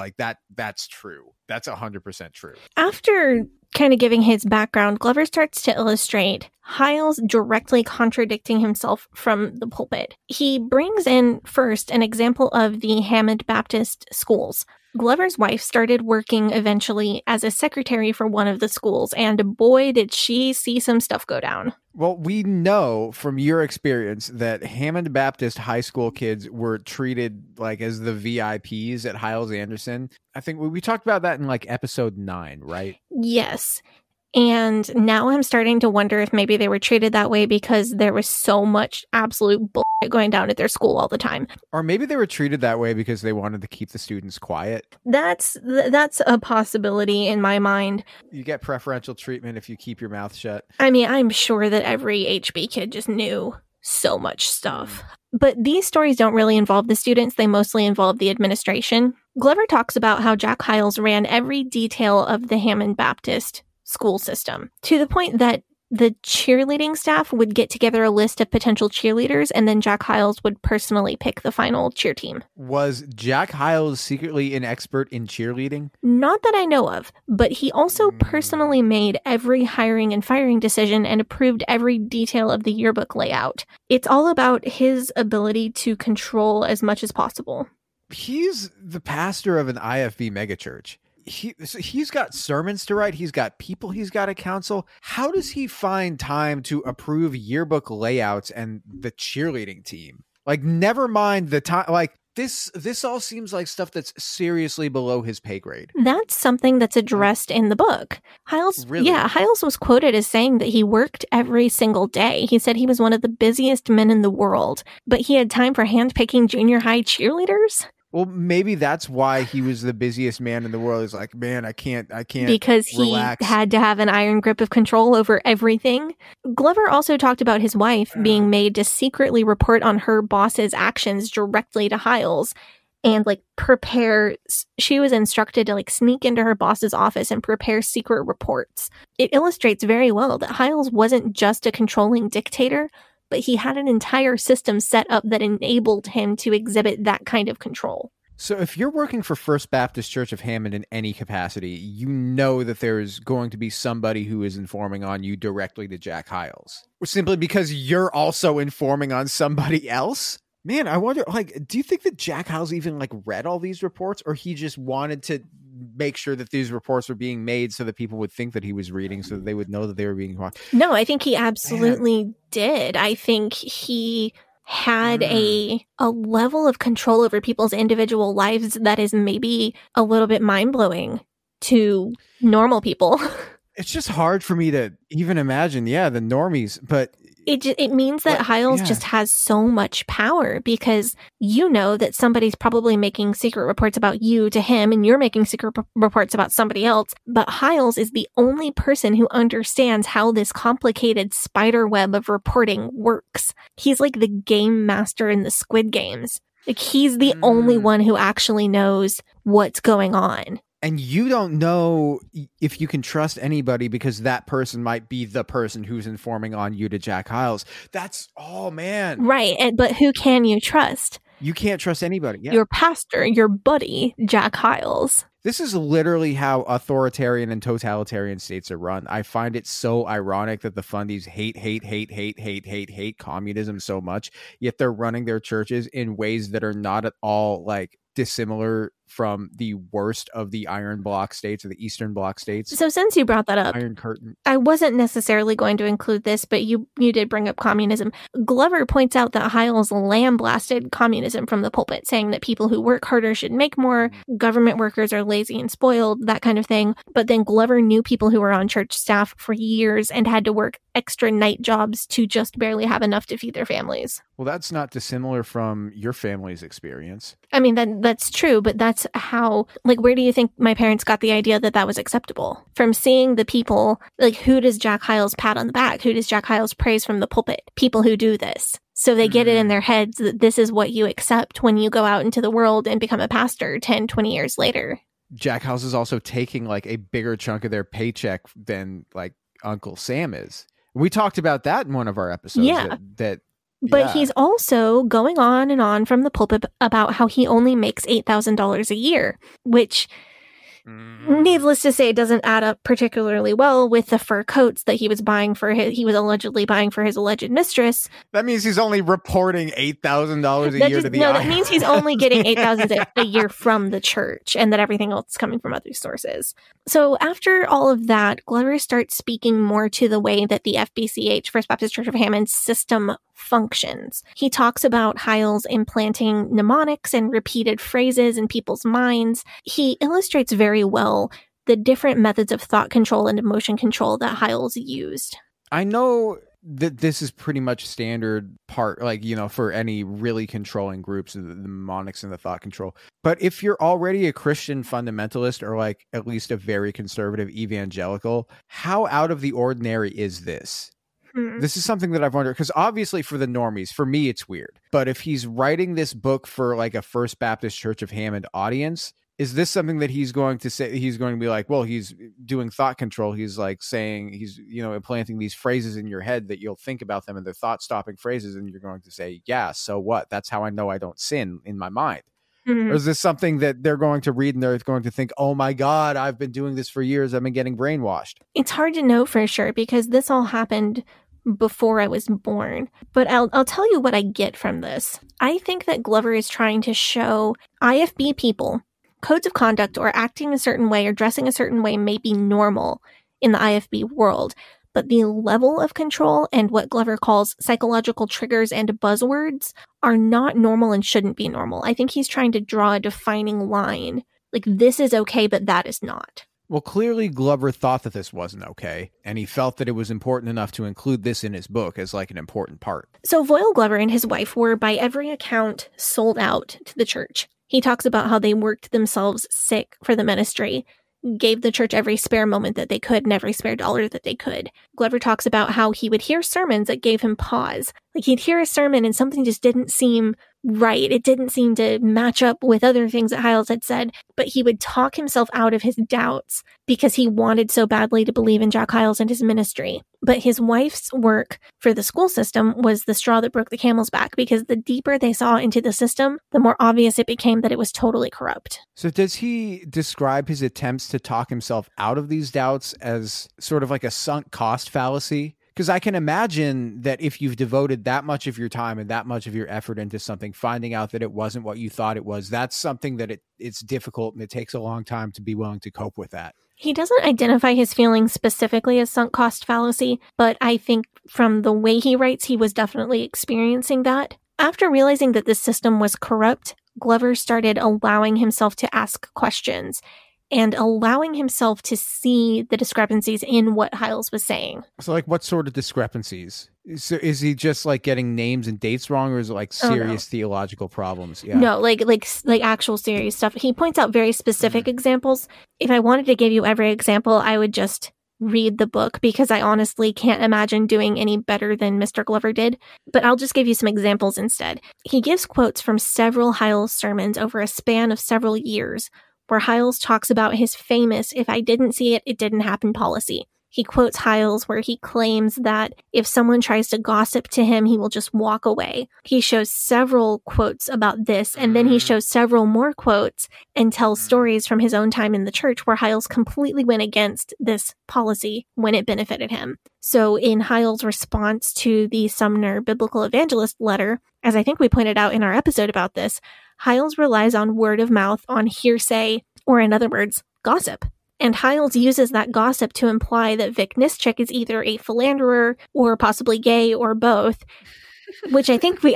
That's true. That's 100% true. After kind of giving his background, Glover starts to illustrate Hyles directly contradicting himself from the pulpit. He brings in first an example of the Hammond Baptist schools. Glover's wife started working eventually as a secretary for one of the schools, and boy, did she see some stuff go down. Well, we know from your experience that Hammond Baptist high school kids were treated as the VIPs at Hyles-Anderson. I think we talked about that in episode 9, right? Yes. And now I'm starting to wonder if maybe they were treated that way because there was so much absolute bullshit going down at their school all the time. Or maybe they were treated that way because they wanted to keep the students quiet. That's a possibility in my mind. You get preferential treatment if you keep your mouth shut. I mean, I'm sure that every HB kid just knew so much stuff. But these stories don't really involve the students. They mostly involve the administration. Glover talks about how Jack Hyles ran every detail of the Hammond Baptist school system to the point that the cheerleading staff would get together a list of potential cheerleaders, and then Jack Hyles would personally pick the final cheer team. Was Jack Hyles secretly an expert in cheerleading? Not that I know of, but he also personally made every hiring and firing decision and approved every detail of the yearbook layout. It's all about his ability to control as much as possible. He's the pastor of an IFB megachurch. He's got sermons to write. He's got people he's got to counsel. How does he find time to approve yearbook layouts and the cheerleading team? Never mind the time. This all seems like stuff that's seriously below his pay grade. That's something that's addressed in the book. Hyles, really? Yeah, Hyles was quoted as saying that he worked every single day. He said he was one of the busiest men in the world, but he had time for handpicking junior high cheerleaders. Well, maybe that's why he was the busiest man in the world. He's like, man, I can't because he had to have an iron grip of control over everything. Glover also talked about his wife being made to secretly report on her boss's actions directly to Hyles and she was instructed to sneak into her boss's office and prepare secret reports. It illustrates very well that Hyles wasn't just a controlling dictator, but he had an entire system set up that enabled him to exhibit that kind of control. So if you're working for First Baptist Church of Hammond in any capacity, you know that there is going to be somebody who is informing on you directly to Jack Hyles, simply because you're also informing on somebody else. Man, I wonder, do you think that Jack Hyles even read all these reports, or he just wanted to make sure that these reports were being made so that people would think that he was reading, so that they would know that they were being watched? No, I think he absolutely did. I think he had a level of control over people's individual lives that is maybe a little bit mind-blowing to normal people. It's just hard for me to even imagine, the normies, but... It means that Hyles just has so much power, because you know that somebody's probably making secret reports about you to him, and you're making secret reports about somebody else. But Hyles is the only person who understands how this complicated spider web of reporting works. He's like the game master in the Squid Games. He's the only one who actually knows what's going on. And you don't know if you can trust anybody, because that person might be the person who's informing on you to Jack Hyles. That's, oh, man. Right. But who can you trust? You can't trust anybody. Yeah. Your pastor, your buddy, Jack Hyles. This is literally how authoritarian and totalitarian states are run. I find it so ironic that the fundies hate communism so much, yet they're running their churches in ways that are not at all dissimilar from the worst of the Iron Bloc states or the Eastern Bloc states. So since you brought that up, Iron Curtain. I wasn't necessarily going to include this, but you did bring up communism. Glover points out that Hyles lambasted communism from the pulpit, saying that people who work harder should make more, government workers are lazy and spoiled, that kind of thing. But then Glover knew people who were on church staff for years and had to work extra night jobs to just barely have enough to feed their families. Well, that's not dissimilar from your family's experience. I mean, that's true, but that's how, where do you think my parents got the idea that that was acceptable? From seeing the people, who does Jack Hyles pat on the back? Who does Jack Hyles praise from the pulpit? People who do this. So they get it in their heads that this is what you accept when you go out into the world and become a pastor 10, 20 years later. Jack Hyles is also taking a bigger chunk of their paycheck than Uncle Sam is. We talked about that in one of our episodes. Yeah. But he's also going on and on from the pulpit about how he only makes $8,000 a year, which, needless to say, doesn't add up particularly well with the fur coats that he was buying for his alleged mistress. That means he's only reporting $8,000 a year to the IRS. No, that means he's only getting $8,000 a year from the church, and that everything else is coming from other sources. So after all of that, Glover starts speaking more to the way that the FBCH, First Baptist Church of Hammond, system functions. He talks about Hyles implanting mnemonics and repeated phrases in people's minds. He illustrates very well the different methods of thought control and emotion control that Hyles used. I know that this is pretty much standard part, for any really controlling groups, the mnemonics and the thought control. But if you're already a Christian fundamentalist or at least a very conservative evangelical, how out of the ordinary is this? This is something that I've wondered, because obviously for the normies, for me, it's weird. But if he's writing this book for a First Baptist Church of Hammond audience, is this something that he's going to say? He's going to be well, he's doing thought control. He's saying he's, implanting these phrases in your head that you'll think about them, and they're thought stopping phrases. And you're going to say, yeah, so what? That's how I know I don't sin in my mind. Or is this something that they're going to read and they're going to think, oh my God, I've been doing this for years. I've been getting brainwashed. It's hard to know for sure, because this all happened before I was born. But I'll tell you what I get from this. I think that Glover is trying to show IFB people codes of conduct or acting a certain way or dressing a certain way may be normal in the IFB world, but the level of control and what Glover calls psychological triggers and buzzwords are not normal and shouldn't be normal. I think he's trying to draw a defining line. This is okay, but that is not. Well, clearly Glover thought that this wasn't okay, and he felt that it was important enough to include this in his book as an important part. So Voyle Glover and his wife were, by every account, sold out to the church. He talks about how they worked themselves sick for the ministry, gave the church every spare moment that they could and every spare dollar that they could. Glover talks about how he would hear sermons that gave him pause. Like, he'd hear a sermon and something just didn't seem right. It didn't seem to match up with other things that Hyles had said, but he would talk himself out of his doubts because he wanted so badly to believe in Jack Hyles and his ministry. But his wife's work for the school system was the straw that broke the camel's back, because the deeper they saw into the system, the more obvious it became that it was totally corrupt. So does he describe his attempts to talk himself out of these doubts as sort of like a sunk cost fallacy? Because I can imagine that if you've devoted that much of your time and that much of your effort into something, finding out that it wasn't what you thought it was, that's something that it's difficult and it takes a long time to be willing to cope with that. He doesn't identify his feelings specifically as sunk cost fallacy, but I think from the way he writes, he was definitely experiencing that. After realizing that the system was corrupt, Glover started allowing himself to ask questions and allowing himself to see the discrepancies in what Hyles was saying. So like, what sort of discrepancies? So is he just like getting names and dates wrong, or is it like serious theological problems? Yeah. No, like actual serious stuff. He points out very specific examples. If I wanted to give you every example, I would just read the book, because I honestly can't imagine doing any better than Mr. Glover did. But I'll just give you some examples instead. He gives quotes from several Hyles sermons over a span of several years, where Hyles talks about his famous, if I didn't see it, it didn't happen policy. He quotes Hyles where he claims that if someone tries to gossip to him, he will just walk away. He shows several quotes about this, and then he shows several more quotes and tells stories from his own time in the church where Hyles completely went against this policy when it benefited him. So in Hyles' response to the Sumner Biblical Evangelist letter, as I think we pointed out in our episode about this, Hyles relies on word of mouth, on hearsay, or in other words, gossip. And Hyles uses that gossip to imply that Vic Nischik is either a philanderer or possibly gay or both, which I think we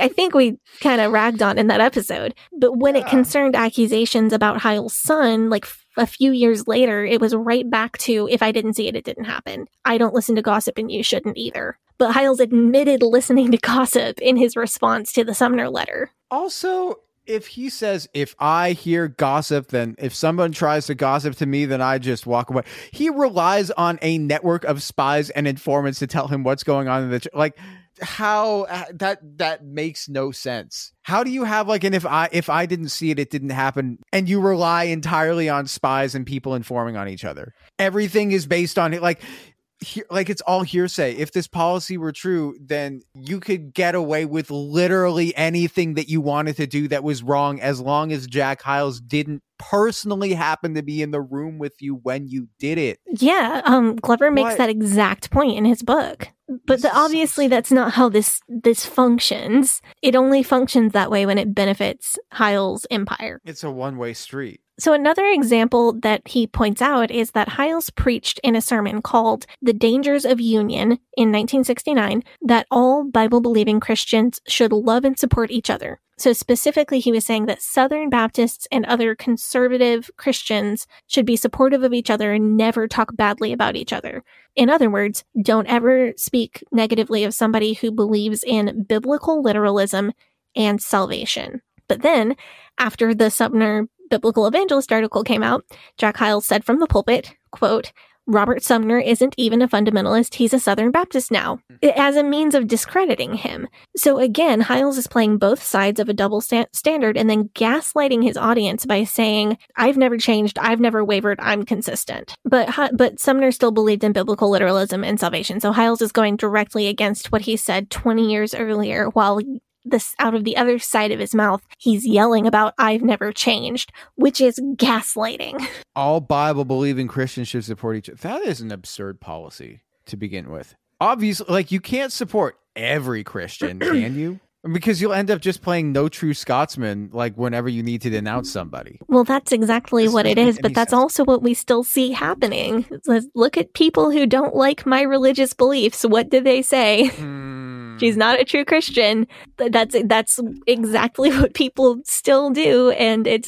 kind of ragged on in that episode. But when it concerned accusations about Hyles' son, like a few years later, it was right back to, if I didn't see it, it didn't happen. I don't listen to gossip and you shouldn't either. But Hyles admitted listening to gossip in his response to the Sumner letter. Also, if he says, if I hear gossip, then if someone tries to gossip to me, then I just walk away. He relies on a network of spies and informants to tell him what's going on in the church. Like, how that makes no sense. How do you have like an if I didn't see it, it didn't happen, and you rely entirely on spies and people informing on each other? Everything is based on it. Like it's all hearsay. If this policy were true, then you could get away with literally anything that you wanted to do that was wrong, as long as Jack Hyles didn't personally happen to be in the room with you when you did it. Yeah, Glover makes that exact point in his book. But obviously that's not how this functions. It only functions that way when it benefits Hyles' empire. It's a one-way street. So another example that he points out is that Hyles preached in a sermon called The Dangers of Union in 1969 that all Bible-believing Christians should love and support each other. So specifically, he was saying that Southern Baptists and other conservative Christians should be supportive of each other and never talk badly about each other. In other words, don't ever speak negatively of somebody who believes in biblical literalism and salvation. But then, after the Sumner Biblical Evangelist article came out, Jack Hyles said from the pulpit, quote, Robert Sumner isn't even a fundamentalist. He's a Southern Baptist now, as a means of discrediting him. So again, Hyles is playing both sides of a double standard and then gaslighting his audience by saying, I've never changed. I've never wavered. I'm consistent. But Sumner still believed in biblical literalism and salvation. So Hyles is going directly against what he said 20 years earlier, while this out of the other side of his mouth, he's yelling about I've never changed, which is gaslighting. All Bible-believing Christians should support each other. That is an absurd policy to begin with. Obviously, like, you can't support every Christian, can you? Because you'll end up just playing No True Scotsman, like, whenever you need to denounce somebody. Well, that's exactly what it is, but that's also what we still see happening. Let's look at people who don't like my religious beliefs. What do they say? She's not a true Christian. That's exactly what people still do, and it's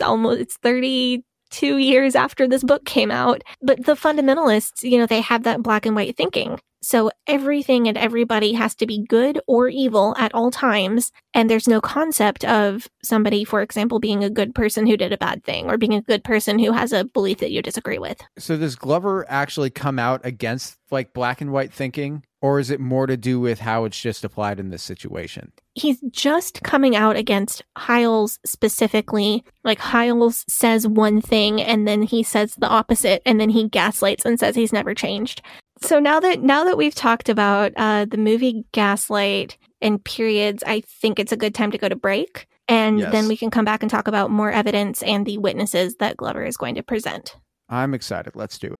30 2 years after this book came out. But the fundamentalists, you know, they have that black and white thinking. So everything and everybody has to be good or evil at all times. And there's no concept of somebody, for example, being a good person who did a bad thing or being a good person who has a belief that you disagree with. So does Glover actually come out against like black and white thinking? Or is it more to do with how it's just applied in this situation? He's just coming out against Hyles specifically. Like Hyles says one thing and then he says the opposite and then he gaslights and says he's never changed. So now that we've talked about the movie Gaslight and periods, I think it's a good time to go to break. And yes, then we can come back and talk about more evidence and the witnesses that Glover is going to present. I'm excited. Let's do it.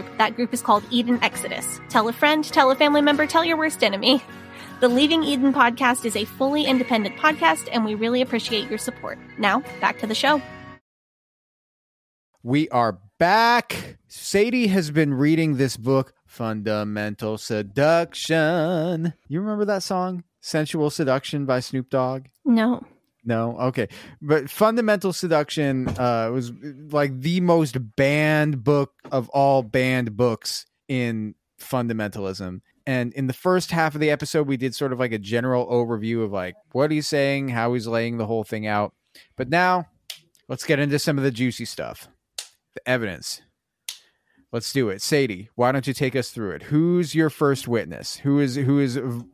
That group is called Eden Exodus. Tell a friend, tell a family member, tell your worst enemy. The Leaving Eden podcast is a fully independent podcast, and we really appreciate your support. Now, back to the show. We are back. Sadie has been reading this book, Fundamental Seduction. You remember that song, Sensual Seduction by Snoop Dogg? No. No? Okay. But Fundamental Seduction was like the most banned book of all banned books in fundamentalism. And in the first half of the episode, we did sort of like a general overview of like what he's saying, how he's laying the whole thing out. But now let's get into some of the juicy stuff, the evidence. Let's do it. Sadie, why don't you take us through it? Who's your first witness? Who is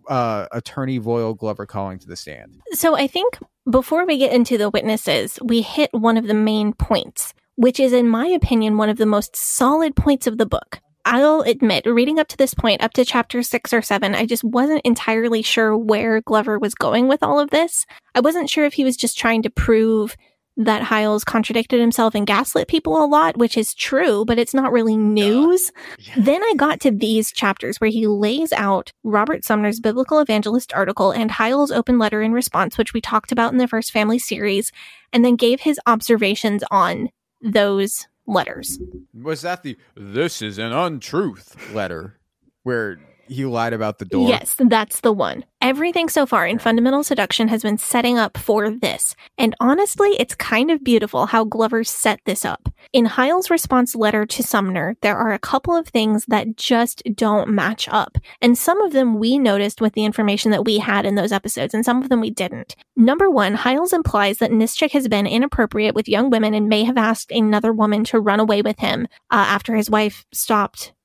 attorney Voyle Glover calling to the stand? So I think before we get into the witnesses, we hit one of the main points, which is, in my opinion, one of the most solid points of the book. I'll admit, reading up to this point, up to chapter 6 or 7, I just wasn't entirely sure where Glover was going with all of this. I wasn't sure if he was just trying to prove that Hyles contradicted himself and gaslit people a lot, which is true, but it's not really news. Yeah. Then I got to these chapters where he lays out Robert Sumner's Biblical Evangelist article and Hyles' open letter in response, which we talked about in the First Family series, and then gave his observations on those letters. Was that the "this is an untruth" letter where you lied about the door? Yes, that's the one. Everything so far in Fundamental Seduction has been setting up for this. And honestly, it's kind of beautiful how Glover set this up. In Hyles' response letter to Sumner, there are a couple of things that just don't match up. And some of them we noticed with the information that we had in those episodes, and some of them we didn't. Number one, Hyles implies that Nischik has been inappropriate with young women and may have asked another woman to run away with him after his wife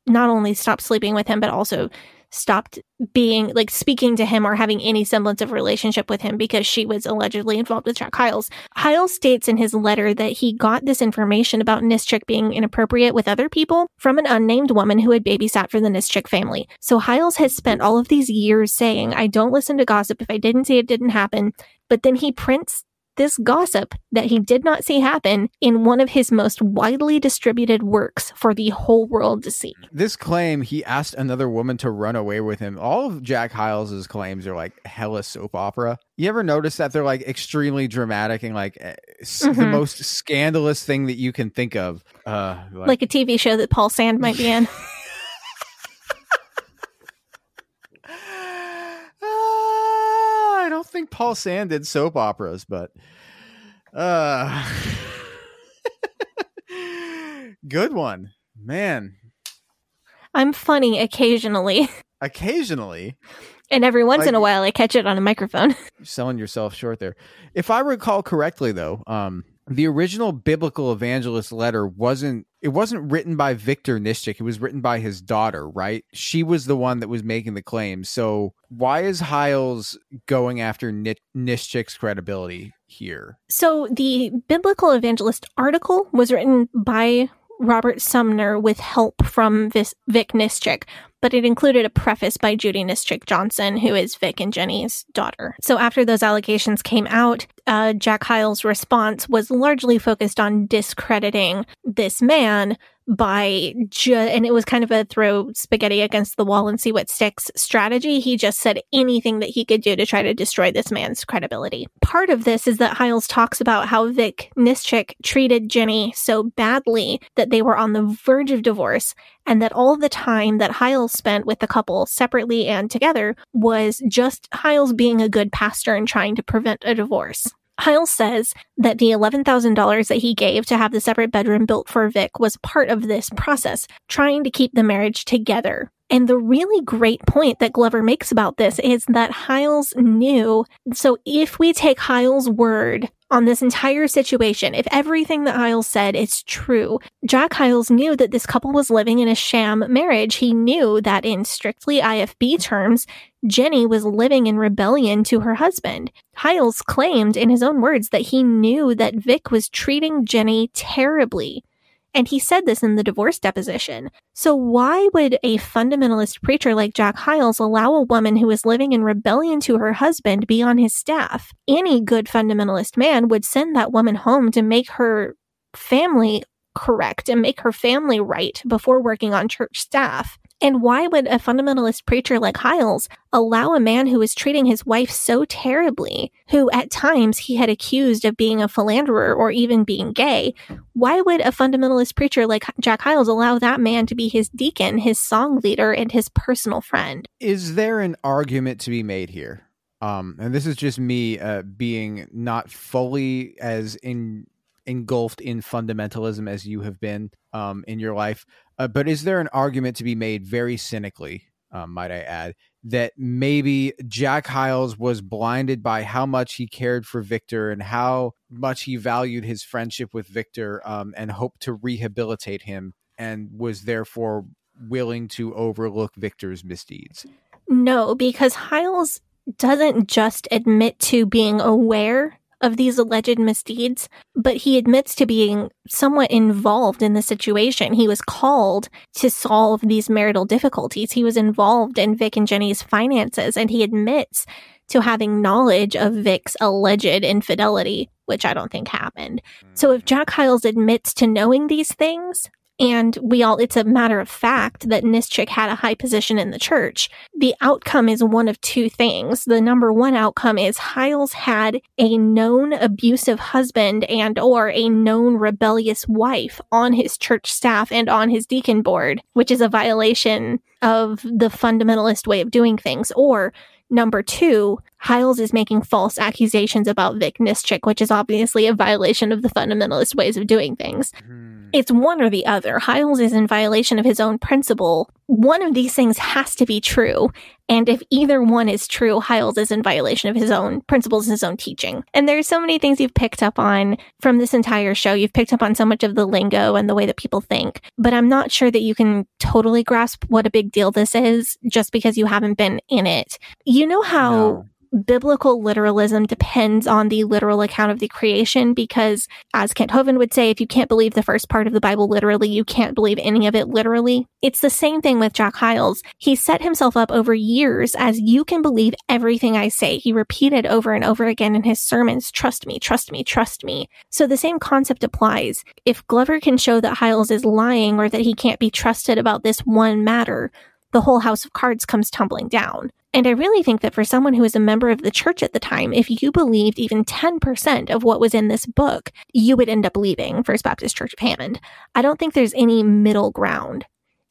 not only stopped sleeping with him, but also stopped being like speaking to him or having any semblance of relationship with him because she was allegedly involved with Jack Hyles. Hyles states in his letter that he got this information about Nischik being inappropriate with other people from an unnamed woman who had babysat for the Nischik family. So Hyles has spent all of these years saying, I don't listen to gossip. If I didn't say it didn't happen. But then he prints this gossip that he did not see happen in one of his most widely distributed works for the whole world to see. This claim, he asked another woman to run away with him. All of Jack Hyles' claims are like hella soap opera. You ever notice that they're like extremely dramatic and like the most scandalous thing that you can think of? Like a TV show that Paul Sand might be in. I think Paul Sand did soap operas, but good one, man. I'm funny occasionally, and every once in a while I catch it on a microphone. Selling yourself short there. If I recall correctly, though, the original Biblical Evangelist letter wasn't written by Victor Nischik. It was written by his daughter, right? She was the one that was making the claim. So why is Hyles going after Nischik's credibility here? So the Biblical Evangelist article was written by Robert Sumner with help from Vic Nischik, but it included a preface by Judy Nischik-Johnson, who is Vic and Jenny's daughter. So after those allegations came out, Jack Hyles' response was largely focused on discrediting this man by, and it was kind of a throw spaghetti against the wall and see what sticks strategy. He just said anything that he could do to try to destroy this man's credibility. Part of this is that Hyles talks about how Vic Nischik treated Jenny so badly that they were on the verge of divorce, and that all the time that Hyles spent with the couple separately and together was just Hyles being a good pastor and trying to prevent a divorce. Hyles says that the $11,000 that he gave to have the separate bedroom built for Vic was part of this process, trying to keep the marriage together. And the really great point that Glover makes about this is that Hyles knew. So if we take Hyles' word on this entire situation, if everything that Hyles said is true, Jack Hyles knew that this couple was living in a sham marriage. He knew that in strictly IFB terms, Jenny was living in rebellion to her husband. Hyles claimed in his own words that he knew that Vic was treating Jenny terribly. And he said this in the divorce deposition. So why would a fundamentalist preacher like Jack Hyles allow a woman who is living in rebellion to her husband be on his staff? Any good fundamentalist man would send that woman home to make her family correct and make her family right before working on church staff. And why would a fundamentalist preacher like Hyles allow a man who was treating his wife so terribly, who at times he had accused of being a philanderer or even being gay, why would a fundamentalist preacher like Jack Hyles allow that man to be his deacon, his song leader, and his personal friend? Is there an argument to be made here? And this is just me being not fully as engulfed in fundamentalism as you have been in your life. But is there an argument to be made, very cynically, might I add, that maybe Jack Hyles was blinded by how much he cared for Victor and how much he valued his friendship with Victor and hoped to rehabilitate him and was therefore willing to overlook Victor's misdeeds? No, because Hyles doesn't just admit to being aware of these alleged misdeeds, but he admits to being somewhat involved in the situation. He was called to solve these marital difficulties. He was involved in Vic and Jenny's finances, and he admits to having knowledge of Vic's alleged infidelity, which I don't think happened. So if Jack Hyles admits to knowing these things, and it's a matter of fact that Nischik had a high position in the church, the outcome is one of two things. The number one outcome is Hyles had a known abusive husband and or a known rebellious wife on his church staff and on his deacon board, which is a violation of the fundamentalist way of doing things. Or number two, Hyles is making false accusations about Vic Nischik, which is obviously a violation of the fundamentalist ways of doing things. It's one or the other. Hyles is in violation of his own principle. One of these things has to be true. And if either one is true, Hyles is in violation of his own principles and his own teaching. And there's so many things you've picked up on from this entire show. You've picked up on so much of the lingo and the way that people think. But I'm not sure that you can totally grasp what a big deal this is just because you haven't been in it. You know how biblical literalism depends on the literal account of the creation, because as Kent Hovind would say, if you can't believe the first part of the Bible literally, you can't believe any of it literally. It's the same thing with Jack Hyles. He set himself up over years as "you can believe everything I say." He repeated over and over again in his sermons, "Trust me, trust me, trust me." So the same concept applies. If Glover can show that Hyles is lying or that he can't be trusted about this one matter, the whole house of cards comes tumbling down. And I really think that for someone who was a member of the church at the time, if you believed even 10% of what was in this book, you would end up leaving First Baptist Church of Hammond. I don't think there's any middle ground.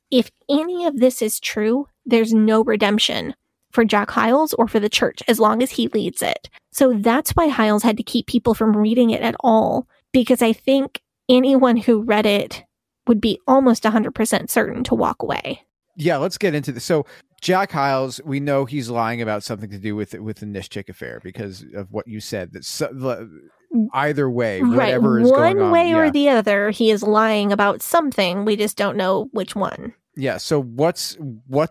If any of this is true, there's no redemption for Jack Hyles or for the church as long as he leads it. So that's why Hyles had to keep people from reading it at all, because I think anyone who read it would be almost 100% certain to walk away. Yeah, let's get into this. So Jack Hyles, we know he's lying about something to do with the Nischik affair because of what you said. That either way, whatever is going on. One way or the other, he is lying about something. We just don't know which one. Yeah. So what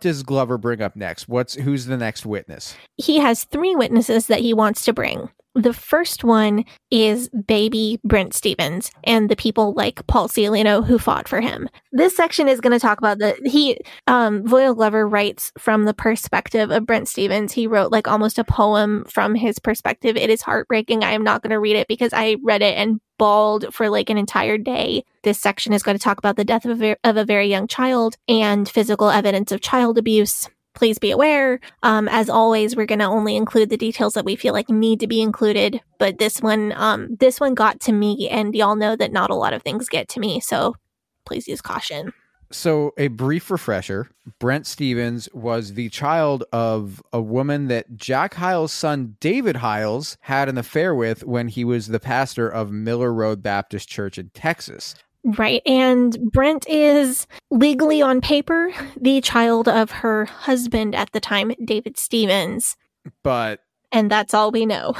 does Glover bring up next? Who's the next witness? He has three witnesses that he wants to bring. The first one is baby Brent Stevens and the people like Paul Ciolino who fought for him. This section is going to talk about Voyle Glover writes from the perspective of Brent Stevens. He wrote like almost a poem from his perspective. It is heartbreaking. I am not going to read it because I read it and bawled for like an entire day. This section is going to talk about the death of a very young child and physical evidence of child abuse. Please be aware. As always, we're going to only include the details that we feel like need to be included. But this one got to me, and y'all know that not a lot of things get to me. So please use caution. So a brief refresher, Brent Stevens was the child of a woman that Jack Hyles' son, David Hyles, had an affair with when he was the pastor of Miller Road Baptist Church in Texas. Right. And Brent is legally on paper the child of her husband at the time, David Stevens. And that's all we know.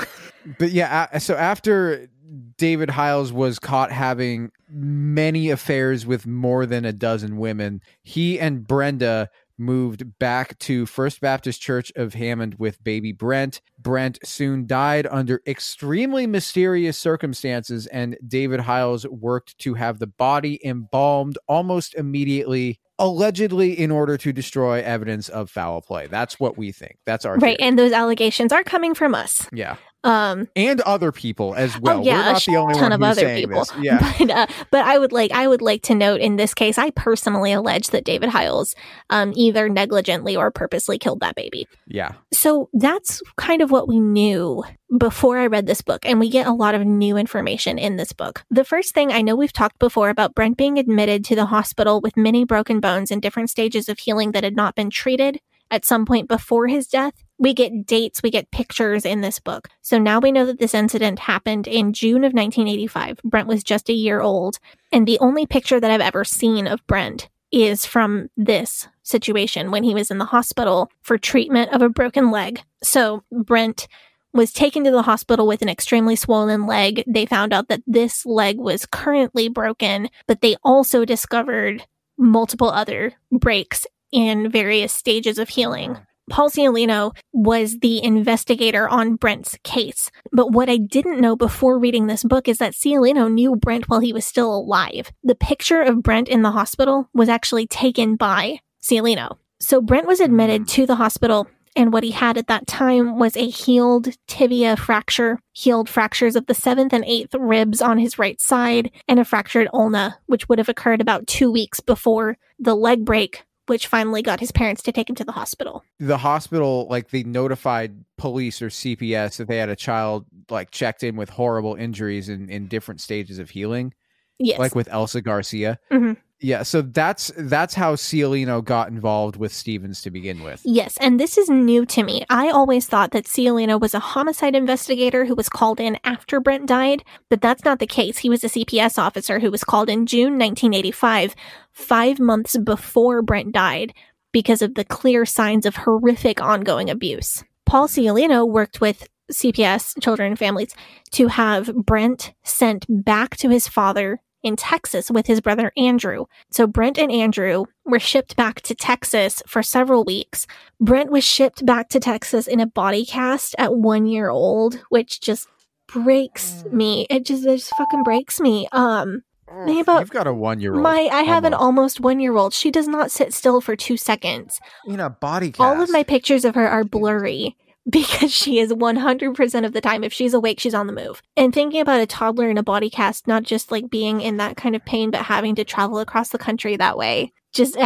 But yeah, so after David Hyles was caught having many affairs with more than a dozen women, he and Brenda moved back to First Baptist Church of Hammond with baby Brent. Brent soon died under extremely mysterious circumstances, and David Hyles worked to have the body embalmed almost immediately, allegedly in order to destroy evidence of foul play. That's what we think. That's our theory. And those allegations are coming from us. Yeah. And other people as well. Oh, yeah, we're not the only one who's saying this. Yeah. But I would like to note in this case, I personally allege that David Hyles either negligently or purposely killed that baby. Yeah. So that's kind of what we knew before I read this book, and we get a lot of new information in this book. The first thing, I know we've talked before about Brent being admitted to the hospital with many broken bones and different stages of healing that had not been treated at some point before his death. We get dates, we get pictures in this book. So now we know that this incident happened in June of 1985. Brent was just a year old. And the only picture that I've ever seen of Brent is from this situation when he was in the hospital for treatment of a broken leg. So Brent was taken to the hospital with an extremely swollen leg. They found out that this leg was currently broken, but they also discovered multiple other breaks in various stages of healing. Paul Ciolino was the investigator on Brent's case. But what I didn't know before reading this book is that Ciolino knew Brent while he was still alive. The picture of Brent in the hospital was actually taken by Ciolino. So Brent was admitted to the hospital, and what he had at that time was a healed tibia fracture, healed fractures of the 7th and 8th ribs on his right side, and a fractured ulna, which would have occurred about 2 weeks before the leg break, which finally got his parents to take him to the hospital. The hospital, they notified police or CPS that they had a child, checked in with horrible injuries in different stages of healing. Yes. Like with Elsa Garcia. Mm-hmm. Yeah, so that's how Ciolino got involved with Stevens to begin with. Yes, and this is new to me. I always thought that Ciolino was a homicide investigator who was called in after Brent died, but that's not the case. He was a CPS officer who was called in June 1985, 5 months before Brent died, because of the clear signs of horrific ongoing abuse. Paul Ciolino worked with CPS, Children and Families, to have Brent sent back to his father in Texas with his brother Andrew. So Brent and Andrew were shipped back to Texas for several weeks. Brent was shipped back to Texas in a body cast at 1 year old, which just breaks me. It just fucking breaks me. You've got a 1 year old. I have an almost 1 year old. She does not sit still for 2 seconds. In a body cast. All of my pictures of her are blurry. Because she is 100% of the time, if she's awake, she's on the move. And thinking about a toddler in a body cast, not just like being in that kind of pain, but having to travel across the country that way, just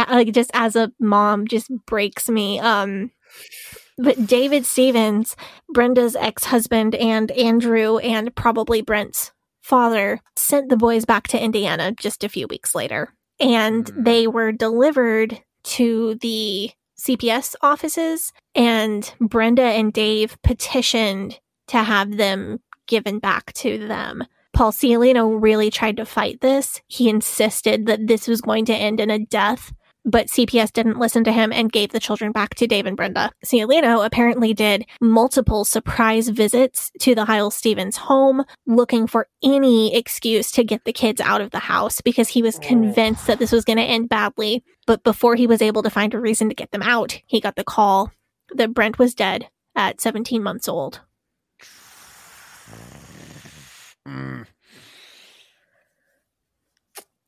as a mom, just breaks me. But David Stevens, Brenda's ex-husband, and Andrew, and probably Brent's father, sent the boys back to Indiana just a few weeks later. And they were delivered to the CPS offices, and Brenda and Dave petitioned to have them given back to them. Paul Ciolino really tried to fight this. He insisted that this was going to end in a death, but CPS didn't listen to him and gave the children back to Dave and Brenda. Ciolino apparently did multiple surprise visits to the Hyles-Stevens home, looking for any excuse to get the kids out of the house because he was convinced that this was going to end badly. But before he was able to find a reason to get them out, he got the call that Brent was dead at 17 months old.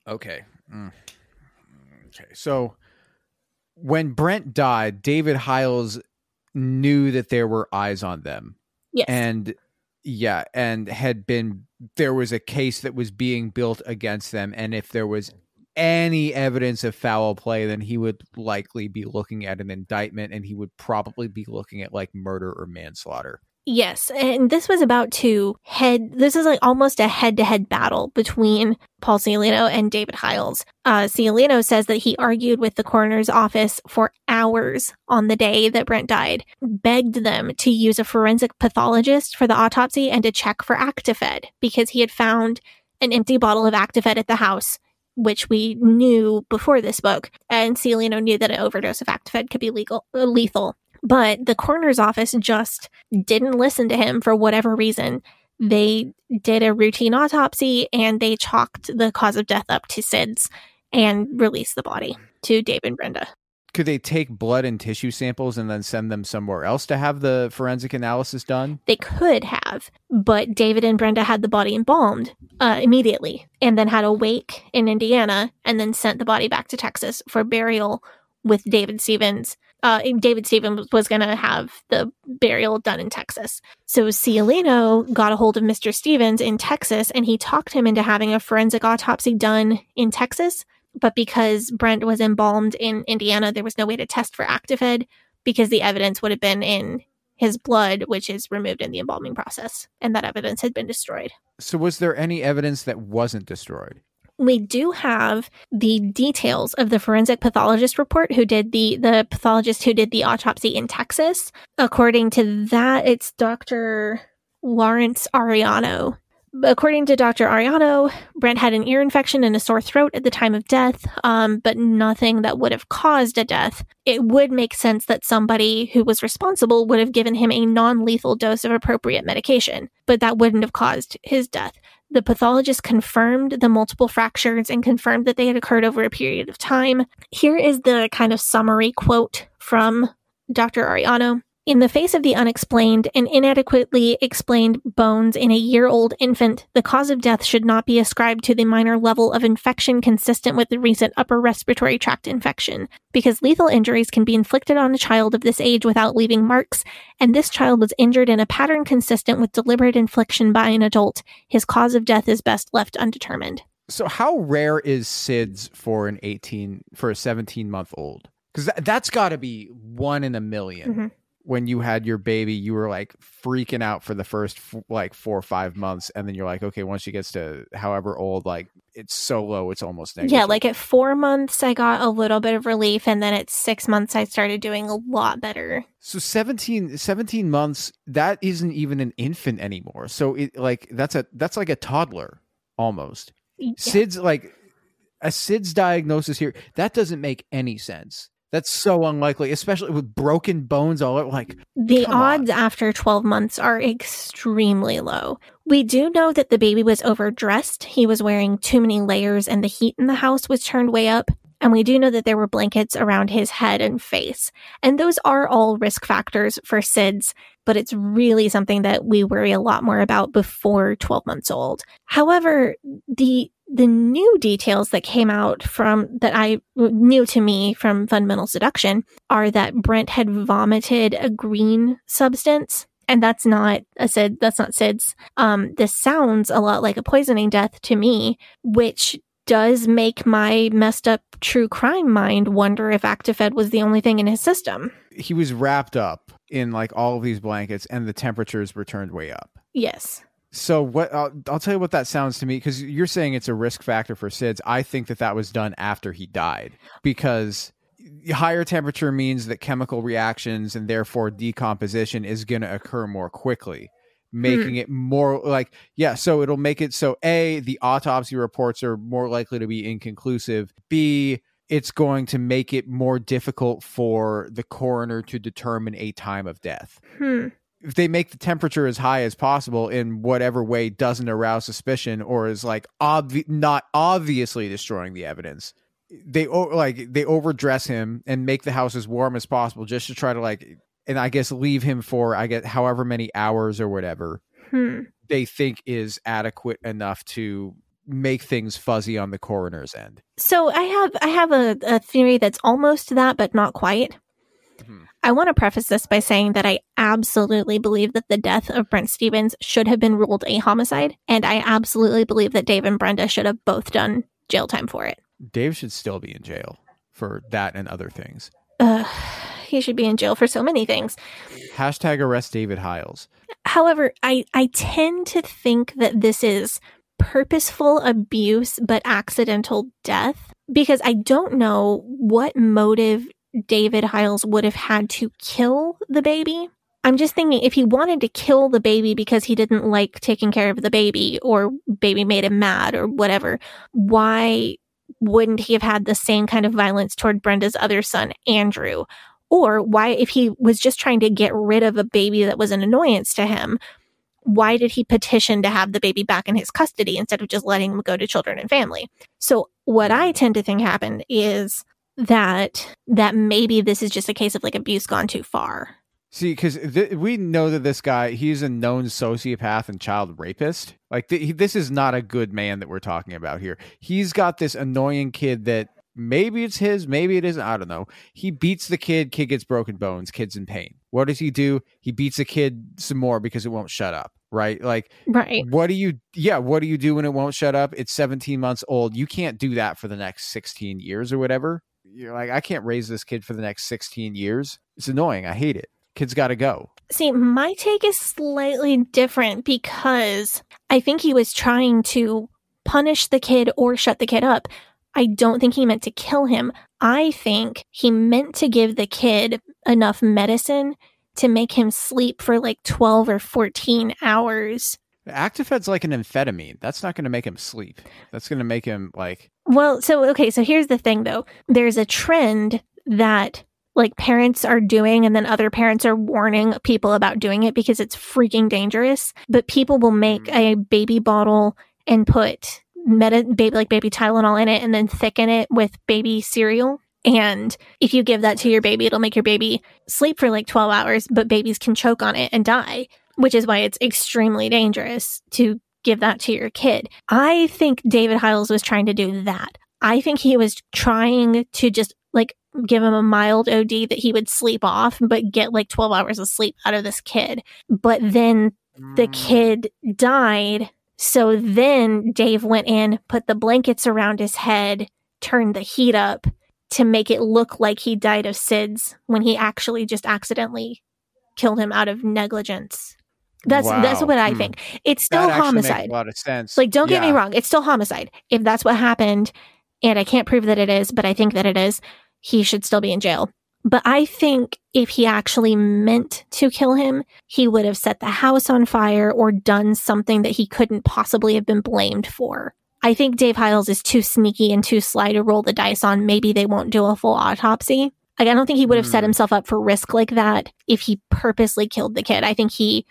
Okay. So when Brent died, David Hyles knew that there were eyes on them. Yes. And there was a case that was being built against them. And if there was any evidence of foul play, then he would likely be looking at an indictment, and he would probably be looking at like murder or manslaughter. Yes. And this was almost a head-to-head battle between Paul Ciolino and David Hyles. Ciolino says that he argued with the coroner's office for hours on the day that Brent died, begged them to use a forensic pathologist for the autopsy and to check for Actifed, because he had found an empty bottle of Actifed at the house, which we knew before this book, and Ciolino knew that an overdose of Actifed could be lethal. But the coroner's office just didn't listen to him for whatever reason. They did a routine autopsy, and they chalked the cause of death up to SIDS and released the body to Dave and Brenda. Could they take blood and tissue samples and then send them somewhere else to have the forensic analysis done? They could have, but David and Brenda had the body embalmed immediately, and then had a wake in Indiana, and then sent the body back to Texas for burial with David Stevens. David Stevens was going to have the burial done in Texas. So Ciolino got a hold of Mr. Stevens in Texas, and he talked him into having a forensic autopsy done in Texas. But because Brent was embalmed in Indiana, there was no way to test for Actifed because the evidence would have been in his blood, which is removed in the embalming process. And that evidence had been destroyed. So was there any evidence that wasn't destroyed? We do have the details of the forensic pathologist report who did the pathologist who did the autopsy in Texas. According to that, it's Dr. Lawrence Ariano. According to Dr. Ariano, Brent had an ear infection and a sore throat at the time of death, but nothing that would have caused a death. It would make sense that somebody who was responsible would have given him a non-lethal dose of appropriate medication, but that wouldn't have caused his death. The pathologist confirmed the multiple fractures and confirmed that they had occurred over a period of time. Here is the kind of summary quote from Dr. Ariano. "In the face of the unexplained and inadequately explained bones in a year-old infant, the cause of death should not be ascribed to the minor level of infection consistent with the recent upper respiratory tract infection, because lethal injuries can be inflicted on a child of this age without leaving marks, and this child was injured in a pattern consistent with deliberate infliction by an adult. His cause of death is best left undetermined." So how rare is SIDS for a 17-month-old? Because that's got to be one in a million. Mm-hmm. When you had your baby, you were like freaking out for the first 4 or 5 months. And then you're like, okay, once she gets to however old, like it's so low, it's almost negligible. Yeah, like at 4 months, I got a little bit of relief. And then at 6 months, I started doing a lot better. So 17 months, that isn't even an infant anymore. So that's like a toddler almost. Yeah. SIDS, like a SIDS diagnosis here, that doesn't make any sense. That's so unlikely, especially with broken bones all over. Like, the odds after 12 months are extremely low. We do know that the baby was overdressed. He was wearing too many layers and the heat in the house was turned way up. And we do know that there were blankets around his head and face. And those are all risk factors for SIDS, but it's really something that we worry a lot more about before 12 months old. However, the new details that came out from Fundamental Seduction are that Brent had vomited a green substance, and that's not a SID, that's not SIDS. This sounds a lot like a poisoning death to me, which does make my messed up true crime mind wonder if Actifed was the only thing in his system. He was wrapped up in like all of these blankets, and the temperatures were turned way up. Yes. So what I'll tell you what that sounds to me, because you're saying it's a risk factor for SIDS. I think that was done after he died, because higher temperature means that chemical reactions and therefore decomposition is going to occur more quickly, making it more like, yeah, so it'll make it so A, the autopsy reports are more likely to be inconclusive. B, it's going to make it more difficult for the coroner to determine a time of death. If they make the temperature as high as possible in whatever way doesn't arouse suspicion or is like not obviously destroying the evidence, they overdress him and make the house as warm as possible just to try to and I guess leave him for however many hours or whatever they think is adequate enough to make things fuzzy on the coroner's end. So I have a theory that's almost that, but not quite. I want to preface this by saying that I absolutely believe that the death of Brent Stevens should have been ruled a homicide, and I absolutely believe that Dave and Brenda should have both done jail time for it. Dave should still be in jail for that and other things. He should be in jail for so many things. # arrest David Hyles. However, I tend to think that this is purposeful abuse but accidental death, because I don't know what motive David Hyles would have had to kill the baby. I'm just thinking if he wanted to kill the baby because he didn't like taking care of the baby or baby made him mad or whatever, why wouldn't he have had the same kind of violence toward Brenda's other son, Andrew? Or why, if he was just trying to get rid of a baby that was an annoyance to him, why did he petition to have the baby back in his custody instead of just letting him go to Children and Family? So what I tend to think happened is that maybe this is just a case of abuse gone too far. See, because we know that this guy, he's a known sociopath and child rapist. This is not a good man that we're talking about here. He's got this annoying kid that maybe it's his, maybe it isn't, I don't know. He beats the kid gets broken bones, kid's in pain. What does he do? He beats the kid some more because it won't shut up. Right? What do you do when it won't shut up? It's 17 months old. You can't do that for the next 16 years or whatever. You're like, I can't raise this kid for the next 16 years. It's annoying. I hate it. Kid's got to go. See, my take is slightly different, because I think he was trying to punish the kid or shut the kid up. I don't think he meant to kill him. I think he meant to give the kid enough medicine to make him sleep for 12 or 14 hours. Actifed's like an amphetamine. That's not going to make him sleep. That's going to make him Well, so here's the thing, though. There's a trend that parents are doing, and then other parents are warning people about doing it because it's freaking dangerous. But people will make a baby bottle and put baby Tylenol in it and then thicken it with baby cereal. And if you give that to your baby, it'll make your baby sleep for 12 hours, but babies can choke on it and die, which is why it's extremely dangerous to give that to your kid. I think David Hyles was trying to do that. I think he was trying to just give him a mild OD that he would sleep off, but get 12 hours of sleep out of this kid. But then the kid died. So then Dave went in, put the blankets around his head, turned the heat up to make it look like he died of SIDS when he actually just accidentally killed him out of negligence. That's what I think. It's still homicide. Makes a lot of sense. Don't get me wrong. It's still homicide. If that's what happened, and I can't prove that it is, but I think that it is, he should still be in jail. But I think if he actually meant to kill him, he would have set the house on fire or done something that he couldn't possibly have been blamed for. I think Dave Hyles is too sneaky and too sly to roll the dice on maybe they won't do a full autopsy. Like, I don't think he would have set himself up for risk like that if he purposely killed the kid. I think he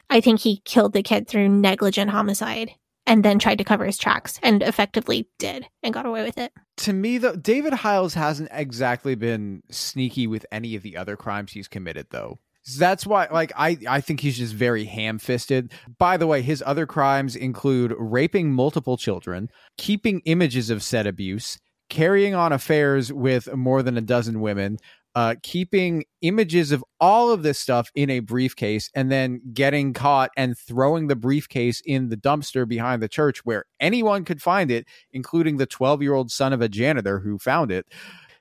killed the kid through negligent homicide and then tried to cover his tracks, and effectively did and got away with it. To me, though, David Hyles hasn't exactly been sneaky with any of the other crimes he's committed, though. That's why, like, I think he's just very ham-fisted. By the way, his other crimes include raping multiple children, keeping images of said abuse, carrying on affairs with more than a dozen women, keeping images of all of this stuff in a briefcase, and then getting caught and throwing the briefcase in the dumpster behind the church where anyone could find it, including the 12-year-old son of a janitor who found it.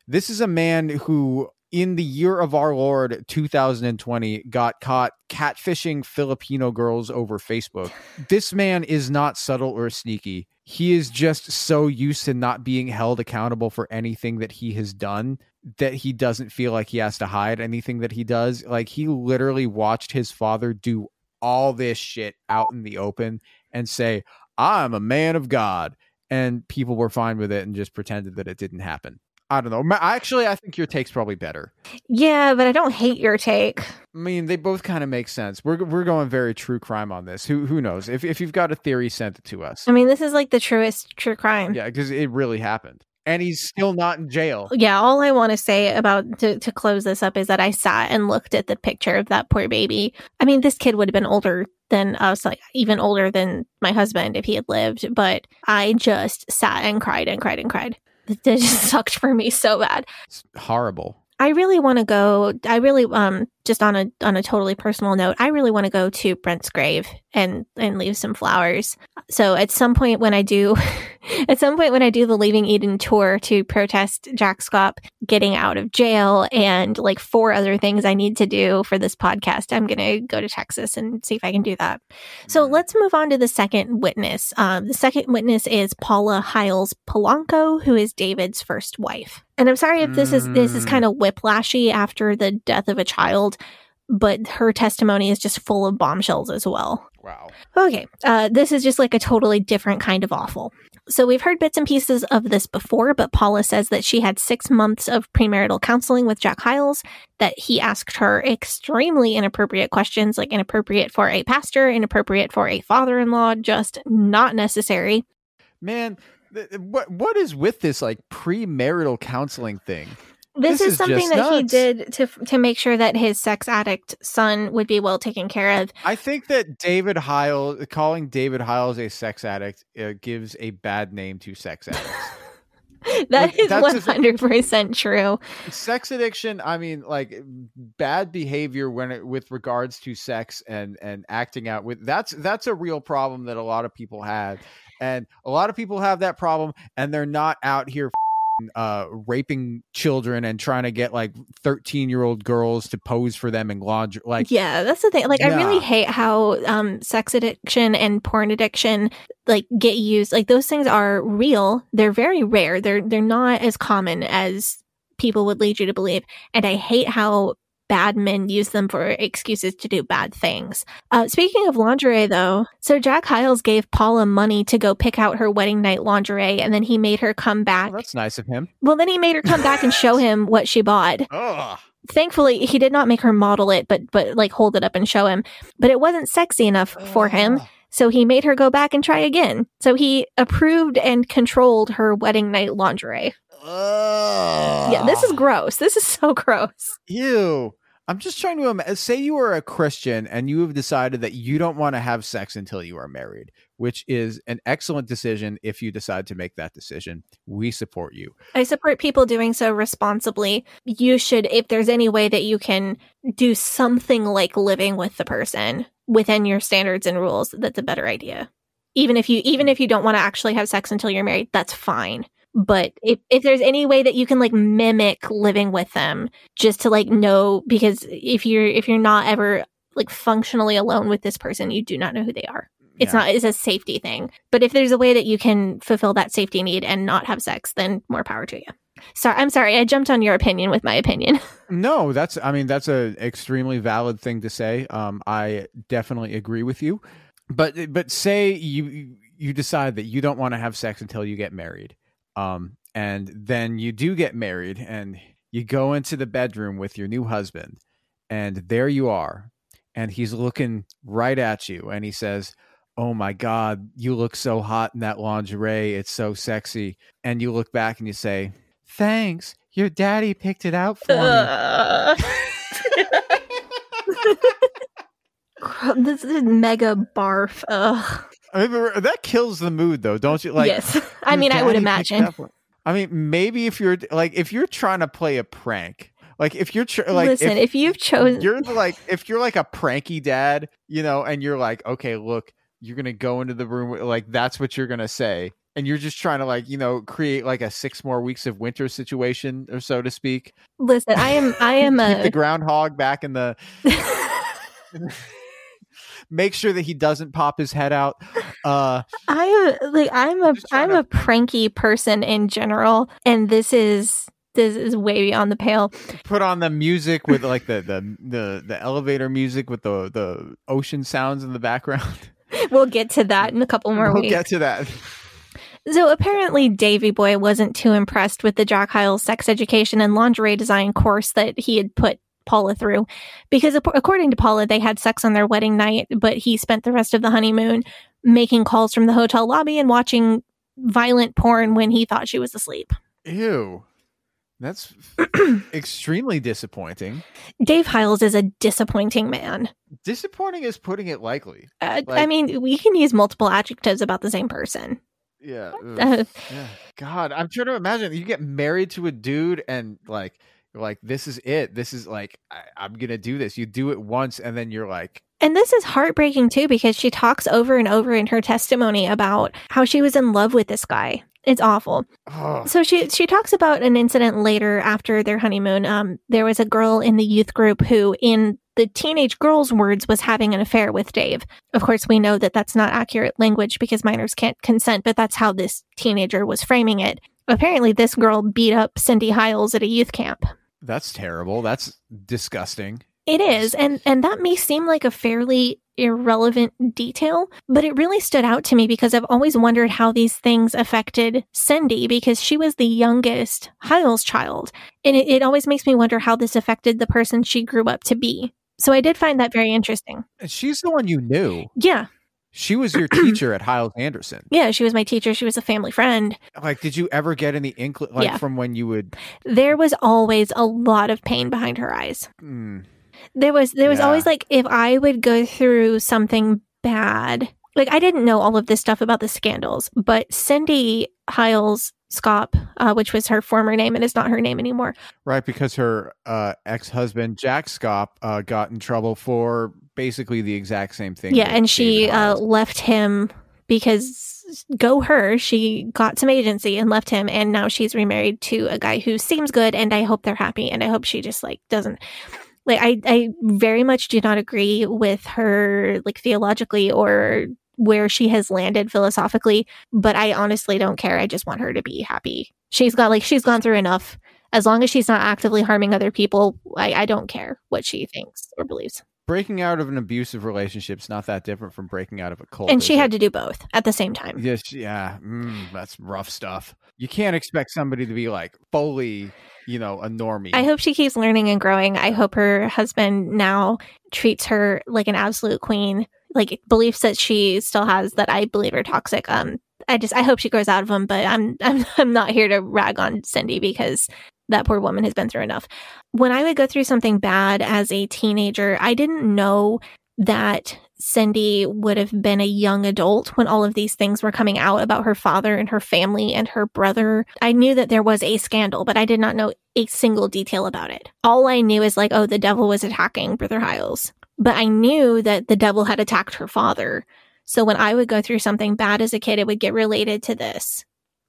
This is a man who, in the year of our Lord, 2020, got caught catfishing Filipino girls over Facebook. This man is not subtle or sneaky. He is just so used to not being held accountable for anything that he has done that he doesn't feel like he has to hide anything that he does. Like, he literally watched his father do all this shit out in the open and say, "I'm a man of God." And people were fine with it and just pretended that it didn't happen. I don't know. Actually, I think your take's probably better. Yeah, but I don't hate your take. I mean, they both kind of make sense. We're going very true crime on this. Who knows? If you've got a theory, send it to us. I mean, this is like the truest true crime. Yeah, because it really happened. And he's still not in jail. Yeah, all I want to say about to close this up is that I sat and looked at the picture of that poor baby. I mean, this kid would have been older than us, like even older than my husband if he had lived. But I just sat and cried and cried and cried. It just sucked for me so bad. It's horrible. I really want to go. I really, just on a totally personal note, I really want to go to Brent's grave and leave some flowers. So at some point when I do, the Leaving Eden tour to protest Jack Schaap getting out of jail and like 4 other things I need to do for this podcast, I'm going to go to Texas and see if I can do that. So let's move on to the second witness. The second witness is Paula Hyles Polanco, who is David's first wife. And I'm sorry if this is kind of whiplashy after the death of a child, but her testimony is just full of bombshells as well. Wow. Okay. This is just like a totally different kind of awful. So we've heard bits and pieces of this before, but Paula says that she had 6 months of premarital counseling with Jack Hyles, that he asked her extremely inappropriate questions, like inappropriate for a pastor, inappropriate for a father-in-law, just not necessary. Man, what is with this like premarital counseling thing? This is something that nuts. He did to make sure that his sex addict son would be well taken care of. I think that David Hyles, calling David Hyles a sex addict, gives a bad name to sex addicts. That's 100% true. Sex addiction, I mean, like bad behavior with regards to sex and acting out with that's a real problem that a lot of people have. And a lot of people have that problem and they're not out here raping children and trying to get like 13-year-old girls to pose for them in laundry. Like, yeah, that's the thing. Like, nah. I really hate how sex addiction and porn addiction like get used. Like, those things are real. They're very rare. They're not as common as people would lead you to believe. And I hate how bad men use them for excuses to do bad things. Speaking of lingerie, though, so Jack Hyles gave Paula money to go pick out her wedding night lingerie, and then he made her come back. Well, that's nice of him. Well, then he made her come back and show him what she bought. Ugh. Thankfully, he did not make her model it, but like hold it up and show him. But it wasn't sexy enough for him, so he made her go back and try again. So he approved and controlled her wedding night lingerie. Yeah, this is gross. This is so gross. Ew. I'm just trying to say you are a Christian and you have decided that you don't want to have sex until you are married, which is an excellent decision if you decide to make that decision. We support you. I support people doing so responsibly. You should, if there's any way that you can do something like living with the person within your standards and rules, that's a better idea. Even if you don't want to actually have sex until you're married, that's fine. But if there's any way that you can like mimic living with them, just to like know, because if you're not ever like functionally alone with this person, you do not know who they are. It's a safety thing. But if there's a way that you can fulfill that safety need and not have sex, then more power to you. Sorry, I'm sorry. I jumped on your opinion with my opinion. No, that's an extremely valid thing to say. I definitely agree with you. But say you decide that you don't want to have sex until you get married. And then you do get married and You go into the bedroom with your new husband, and there you are, and he's looking right at you, and he says, "Oh my God, you look so hot in that lingerie. It's so sexy." And you look back and you say, "Thanks, your daddy picked it out for me." This is mega barf. Ugh. I mean, that kills the mood, though, don't you? Like, yes. I mean, I would imagine. I mean, maybe if you're like, if you're trying to play a prank, like if you're like, listen, if you've chosen, you're like, if you're like a pranky dad, you know, and you're like, okay, look, you're gonna go into the room, like that's what you're gonna say, and you're just trying to like, you know, create like a 6 more weeks of winter situation, or so to speak. Listen, I am keep the groundhog back in the. Make sure that he doesn't pop his head out. I'm a pranky person in general, and this is way beyond the pale. Put on the music with like the elevator music with the ocean sounds in the background. We'll get to that in a couple more weeks. We'll get to that. So apparently Davy Boy wasn't too impressed with the Jack Hyles sex education and lingerie design course that he had put Paula through, because according to Paula, they had sex on their wedding night, but he spent the rest of the honeymoon making calls from the hotel lobby and watching violent porn when he thought she was asleep. Ew. That's extremely disappointing. Dave Hyles is a disappointing man. Disappointing is putting it lightly. I mean, we can use multiple adjectives about the same person. Yeah. Yeah. God, I'm trying to imagine you get married to a dude and like, this is it. This is like, I'm going to do this. You do it once and then you're like. And this is heartbreaking too, because she talks over and over in her testimony about how she was in love with this guy. It's awful. Oh. So she talks about an incident later after their honeymoon. There was a girl in the youth group who, in the teenage girl's words, was having an affair with Dave. Of course, we know that that's not accurate language because minors can't consent, but that's how this teenager was framing it. Apparently, this girl beat up Cindy Hyles at a youth camp. That's terrible. That's disgusting. It is. And that may seem like a fairly irrelevant detail, but it really stood out to me because I've always wondered how these things affected Cindy, because she was the youngest Hyles child. And it always makes me wonder how this affected the person she grew up to be. So I did find that very interesting. And she's the one you knew. Yeah. She was your teacher at Hyles-Anderson. Yeah, she was my teacher. She was a family friend. Like, did you ever get any inkling, from when you would... There was always a lot of pain behind her eyes. Mm. There was always, like, if I would go through something bad... Like, I didn't know all of this stuff about the scandals, but Cindy Hyles Schaap, which was her former name and is not her name anymore. Right, because her ex-husband, Jack Schaap, got in trouble for basically the exact same thing. Yeah, and she left him because, go her, she got some agency and left him, and now she's remarried to a guy who seems good, and I hope they're happy, and I hope she just, like, doesn't... Like, I very much do not agree with her, like, theologically or where she has landed philosophically, but I honestly don't care. I just want her to be happy. She's gone through enough. As long as she's not actively harming other people, I don't care what she thinks or believes. Breaking out of an abusive relationship is not that different from breaking out of a cult. And she had to do both at the same time. Yes, yeah. That's rough stuff. You can't expect somebody to be like fully, you know, a normie. I hope she keeps learning and growing. I hope her husband now treats her like an absolute queen. Like, beliefs that she still has that I believe are toxic. I hope she grows out of them. But I'm not here to rag on Cindy because that poor woman has been through enough. When I would go through something bad as a teenager, I didn't know that Cindy would have been a young adult when all of these things were coming out about her father and her family and her brother. I knew that there was a scandal, but I did not know a single detail about it. All I knew is like, oh, the devil was attacking Brother Hyles. But I knew that the devil had attacked her father. So when I would go through something bad as a kid, it would get related to this.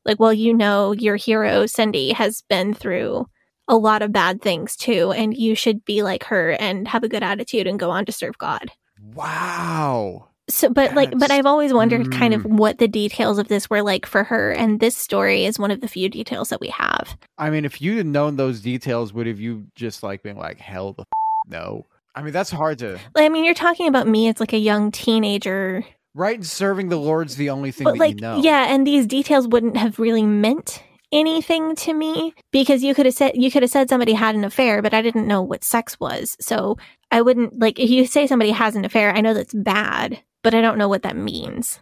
Like, well, you know, your hero, Cindy, has been through a lot of bad things, too. And you should be like her and have a good attitude and go on to serve God. Wow. So, but I've always wondered kind of what the details of this were like for her. And this story is one of the few details that we have. I mean, if you had known those details, would have you just like been like, hell the no? I mean, that's hard to. I mean, you're talking about me. It's like a young teenager. Right, and serving the Lord's the only thing but that like, you know. Yeah, and these details wouldn't have really meant anything to me, because you could have said somebody had an affair, but I didn't know what sex was. So I wouldn't, like, if you say somebody has an affair, I know that's bad, but I don't know what that means.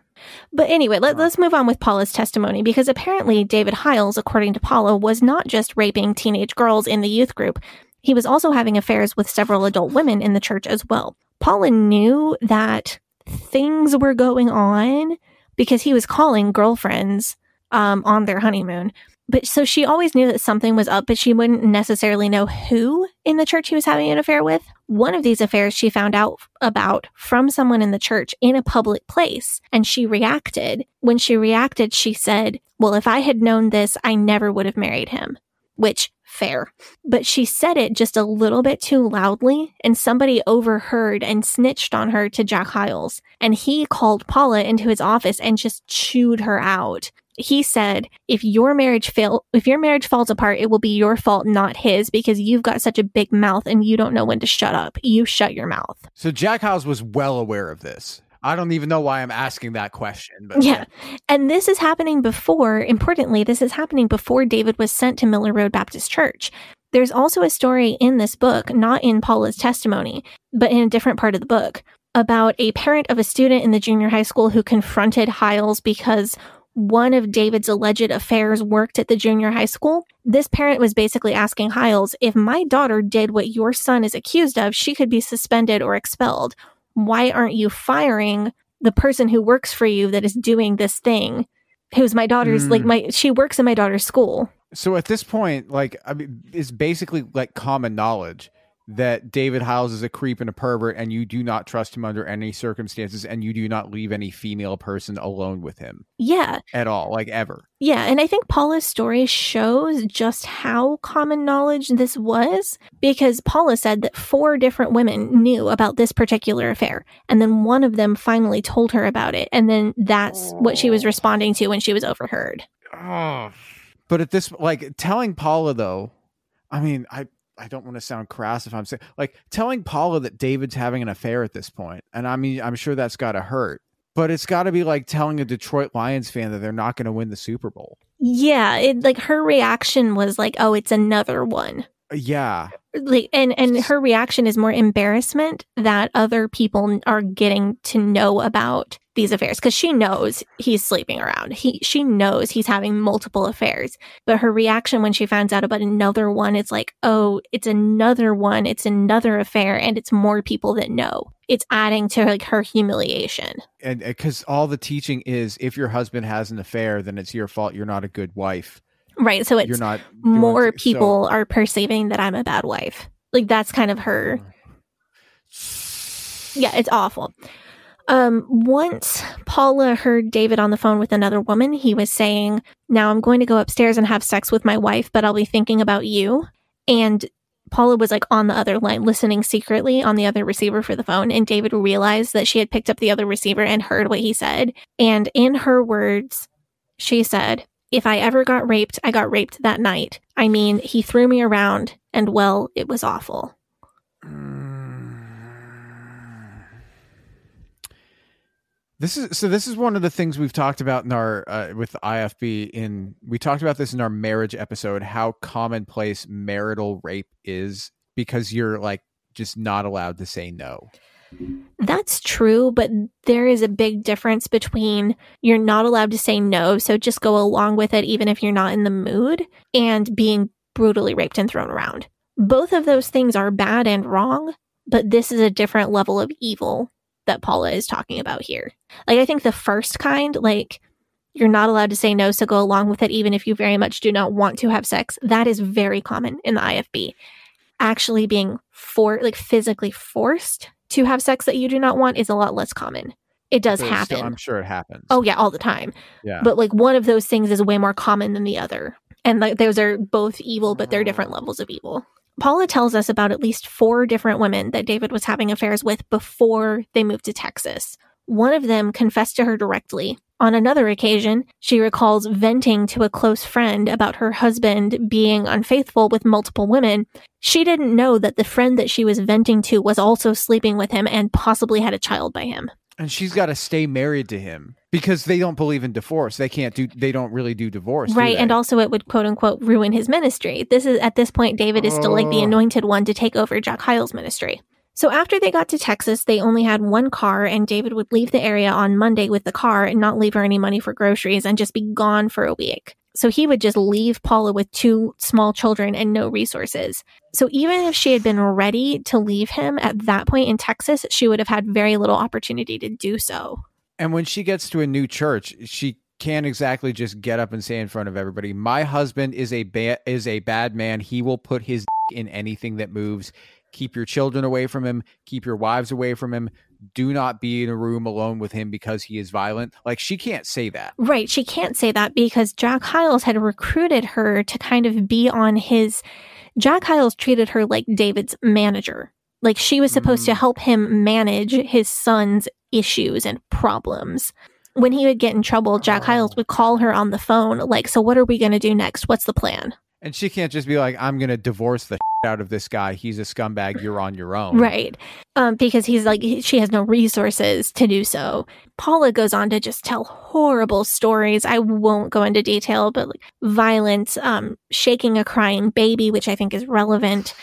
But anyway, let's move on with Paula's testimony, because apparently David Hyles, according to Paula, was not just raping teenage girls in the youth group. He was also having affairs with several adult women in the church as well. Paula knew that things were going on because he was calling girlfriends on their honeymoon. But so she always knew that something was up, but she wouldn't necessarily know who in the church he was having an affair with. One of these affairs she found out about from someone in the church in a public place, and she reacted. When she reacted, she said, "Well, if I had known this, I never would have married him," which, fair. But she said it just a little bit too loudly, and somebody overheard and snitched on her to Jack Hyles, and he called Paula into his office and just chewed her out. He said, if your marriage falls apart, it will be your fault, not his, because you've got such a big mouth and you don't know when to shut up. You shut your mouth. So Jack Hyles was well aware of this. I don't even know why I'm asking that question. But yeah. And this is happening before, importantly, this is happening before David was sent to Miller Road Baptist Church. There's also a story in this book, not in Paula's testimony, but in a different part of the book, about a parent of a student in the junior high school who confronted Hyles because one of David's alleged affairs worked at the junior high school. This parent was basically asking Hyles, if my daughter did what your son is accused of, she could be suspended or expelled. Why aren't you firing the person who works for you that is doing this thing? Who's my daughter's, she works in my daughter's school. So at this point, it's basically like common knowledge that David Hyles is a creep and a pervert, and you do not trust him under any circumstances, and you do not leave any female person alone with him. Yeah. At all, ever. Yeah, and I think Paula's story shows just how common knowledge this was, because Paula said that 4 different women knew about this particular affair, and then one of them finally told her about it, and then that's what she was responding to when she was overheard. Oh. But at this, telling Paula, though, I don't want to sound crass if I'm saying, telling Paula that David's having an affair at this point, and I'm sure that's got to hurt, but it's got to be like telling a Detroit Lions fan that they're not going to win the Super Bowl. Yeah, her reaction was like, "Oh, it's another one." Yeah, and her reaction is more embarrassment that other people are getting to know about these affairs, because she knows he's sleeping around. She knows he's having multiple affairs, but her reaction when she finds out about another one, it's like, oh, it's another one, it's another affair, and it's more people that know. It's adding to her humiliation. And because all the teaching is, if your husband has an affair, then it's your fault. You're not a good wife, right? So it's not, more people are perceiving that I'm a bad wife. That's kind of her. Yeah, it's awful. Once Paula heard David on the phone with another woman, he was saying, "Now I'm going to go upstairs and have sex with my wife, but I'll be thinking about you." And Paula was on the other line, listening secretly on the other receiver for the phone. And David realized that she had picked up the other receiver and heard what he said. And in her words, she said, "If I ever got raped, I got raped that night. I mean, he threw me around, and well, it was awful." This is one of the things we've talked about in our with IFB. We talked about this in our marriage episode, how commonplace marital rape is, because you're just not allowed to say no. That's true, but there is a big difference between you're not allowed to say no, so just go along with it even if you're not in the mood, and being brutally raped and thrown around. Both of those things are bad and wrong, but this is a different level of evil that Paula is talking about here. I think the first kind, you're not allowed to say no, so go along with it even if you very much do not want to have sex, that is very common in the IFB. Actually being physically forced to have sex that you do not want is a lot less common. It does happen. Still, I'm sure it happens. Oh yeah, all the time. Yeah. But one of those things is way more common than the other. And those are both evil, but they're different levels of evil. Paula tells us about at least 4 different women that David was having affairs with before they moved to Texas. One of them confessed to her directly. On another occasion, she recalls venting to a close friend about her husband being unfaithful with multiple women. She didn't know that the friend that she was venting to was also sleeping with him and possibly had a child by him. And she's got to stay married to him Because they don't believe in divorce. They don't really do divorce. Right. And also it would, quote unquote, ruin his ministry. At this point, David is still like the anointed one to take over Jack Hyles' ministry. So after they got to Texas, they only had one car, and David would leave the area on Monday with the car and not leave her any money for groceries and just be gone for a week. So he would just leave Paula with two small children and no resources. So even if she had been ready to leave him at that point in Texas, she would have had very little opportunity to do so. And when she gets to a new church, she can't exactly just get up and say in front of everybody, my husband is a bad man. He will put his dick in anything that moves. Keep your children away from him. Keep your wives away from him. Do not be in a room alone with him because he is violent. Like, she can't say that. Right. She can't say that because Jack Hyles had recruited her to kind of be on his... Jack Hyles treated her like David's manager. Like, she was supposed to help him manage his son's issues and problems. When he would get in trouble, Jack Hyles would call her on the phone, like, so what are we going to do next? What's the plan? And she can't just be like, I'm going to divorce the shit out of this guy. He's a scumbag. You're on your own. Right. Because he's like, she has no resources to do so. Paula goes on to just tell horrible stories. I won't go into detail, but like, violence, shaking a crying baby, which I think is relevant.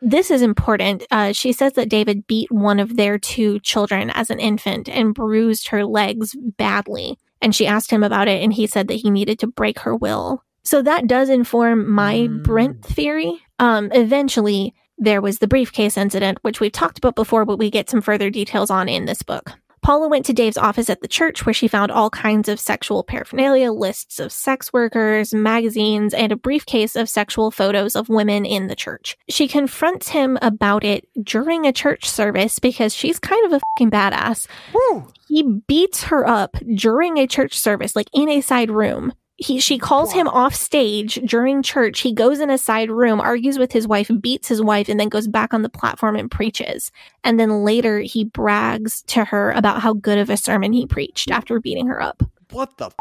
This is important. She says that David beat one of their two children as an infant and bruised her legs badly. And she asked him about it, and he said that he needed to break her will. So that does inform my Brent theory. Eventually, there was the briefcase incident, which we've talked about before, but we get some further details on in this book. Paula went to Dave's office at the church, where she found all kinds of sexual paraphernalia, lists of sex workers, magazines, and a briefcase of sexual photos of women in the church. She confronts him about it during a church service because she's kind of a fucking badass. Woo. He beats her up during a church service, like in a side room. She calls him off stage during church. He goes in a side room, argues with his wife, beats his wife, and then goes back on the platform and preaches. And then later he brags to her about how good of a sermon he preached after beating her up. What the f***?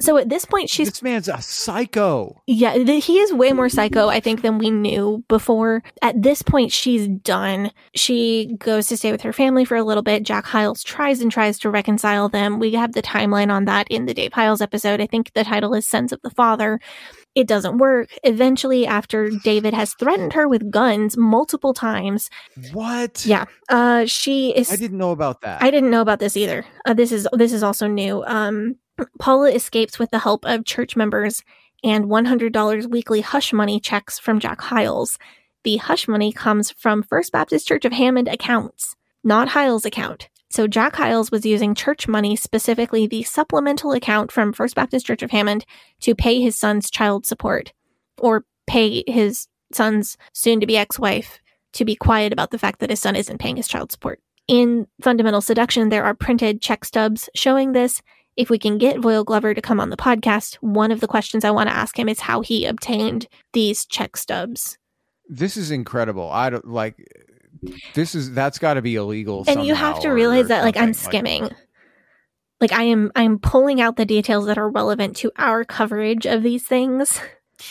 So at this point, this man's a psycho. Yeah, he is way more psycho, I think, than we knew before. At this point, she's done. She goes to stay with her family for a little bit. Jack Hyles tries and tries to reconcile them. We have the timeline on that in the Dave Hyles episode. I think the title is Sons of the Father. It doesn't work. Eventually, after David has threatened her with guns multiple times. What? Yeah. I didn't know about that. I didn't know about this either. This is also new. Paula escapes with the help of church members and $100 weekly hush money checks from Jack Hyles. The hush money comes from First Baptist Church of Hammond accounts, not Hyles' account. So Jack Hyles was using church money, specifically the supplemental account from First Baptist Church of Hammond, to pay his son's child support or pay his son's soon-to-be ex-wife to be quiet about the fact that his son isn't paying his child support. In Fundamental Seduction, there are printed check stubs showing this. If we can get Voyle Glover to come on the podcast, one of the questions I want to ask him is how he obtained these check stubs. This is incredible. I don't like this is that's got to be illegal. And you have to realize that like I'm skimming. Like I'm pulling out the details that are relevant to our coverage of these things,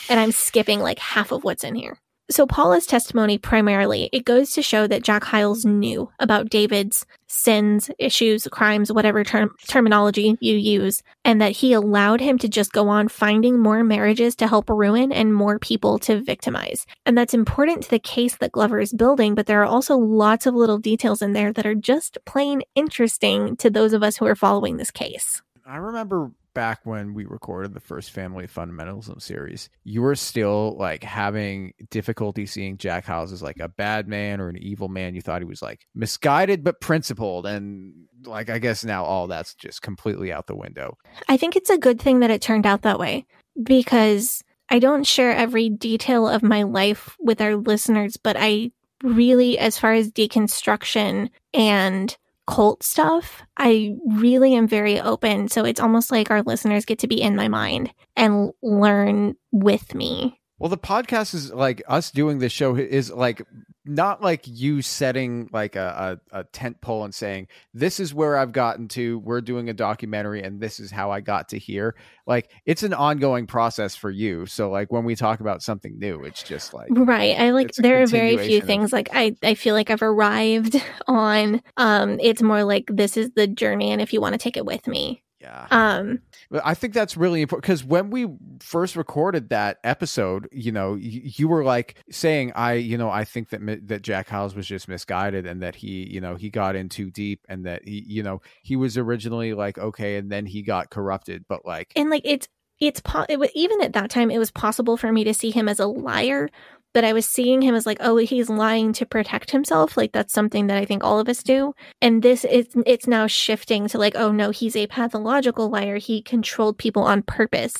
and I'm skipping like half of what's in here. So Paula's testimony, primarily, it goes to show that Jack Hyles knew about David's sins, issues, crimes, whatever terminology you use, and that he allowed him to just go on finding more marriages to help ruin and more people to victimize. And that's important to the case that Glover is building, but there are also lots of little details in there that are just plain interesting to those of us who are following this case. I remember back when we recorded the first Family Fundamentalism series, you were still like having difficulty seeing Jack Hyles as like a bad man or an evil man. You thought he was like misguided but principled, and like I guess now all that's just completely out the window. I think it's a good thing that it turned out that way, because I don't share every detail of my life with our listeners, but I really, as far as deconstruction and cult stuff, I really am very open. So it's almost like our listeners get to be in my mind and learn with me. Well, the podcast is like us doing this show is like not like you setting like a tent pole and saying, this is where I've gotten to, we're doing a documentary and this is how I got to here. Like, it's an ongoing process for you. So like when we talk about something new, it's just like, right. I like, there are very few things like I feel like I've arrived on. It's more like, this is the journey. And if you want to take it with me. Yeah. I think that's really important, because when we first recorded that episode, you know, you were like saying, I think that Jack Hyles was just misguided, and that he got in too deep, and that he was originally like, okay, and then he got corrupted. But like, and like, even at that time, it was possible for me to see him as a liar, but I was seeing him as like, oh, he's lying to protect himself. Like, that's something that I think all of us do. And it's now shifting to like, oh no, he's a pathological liar. He controlled people on purpose.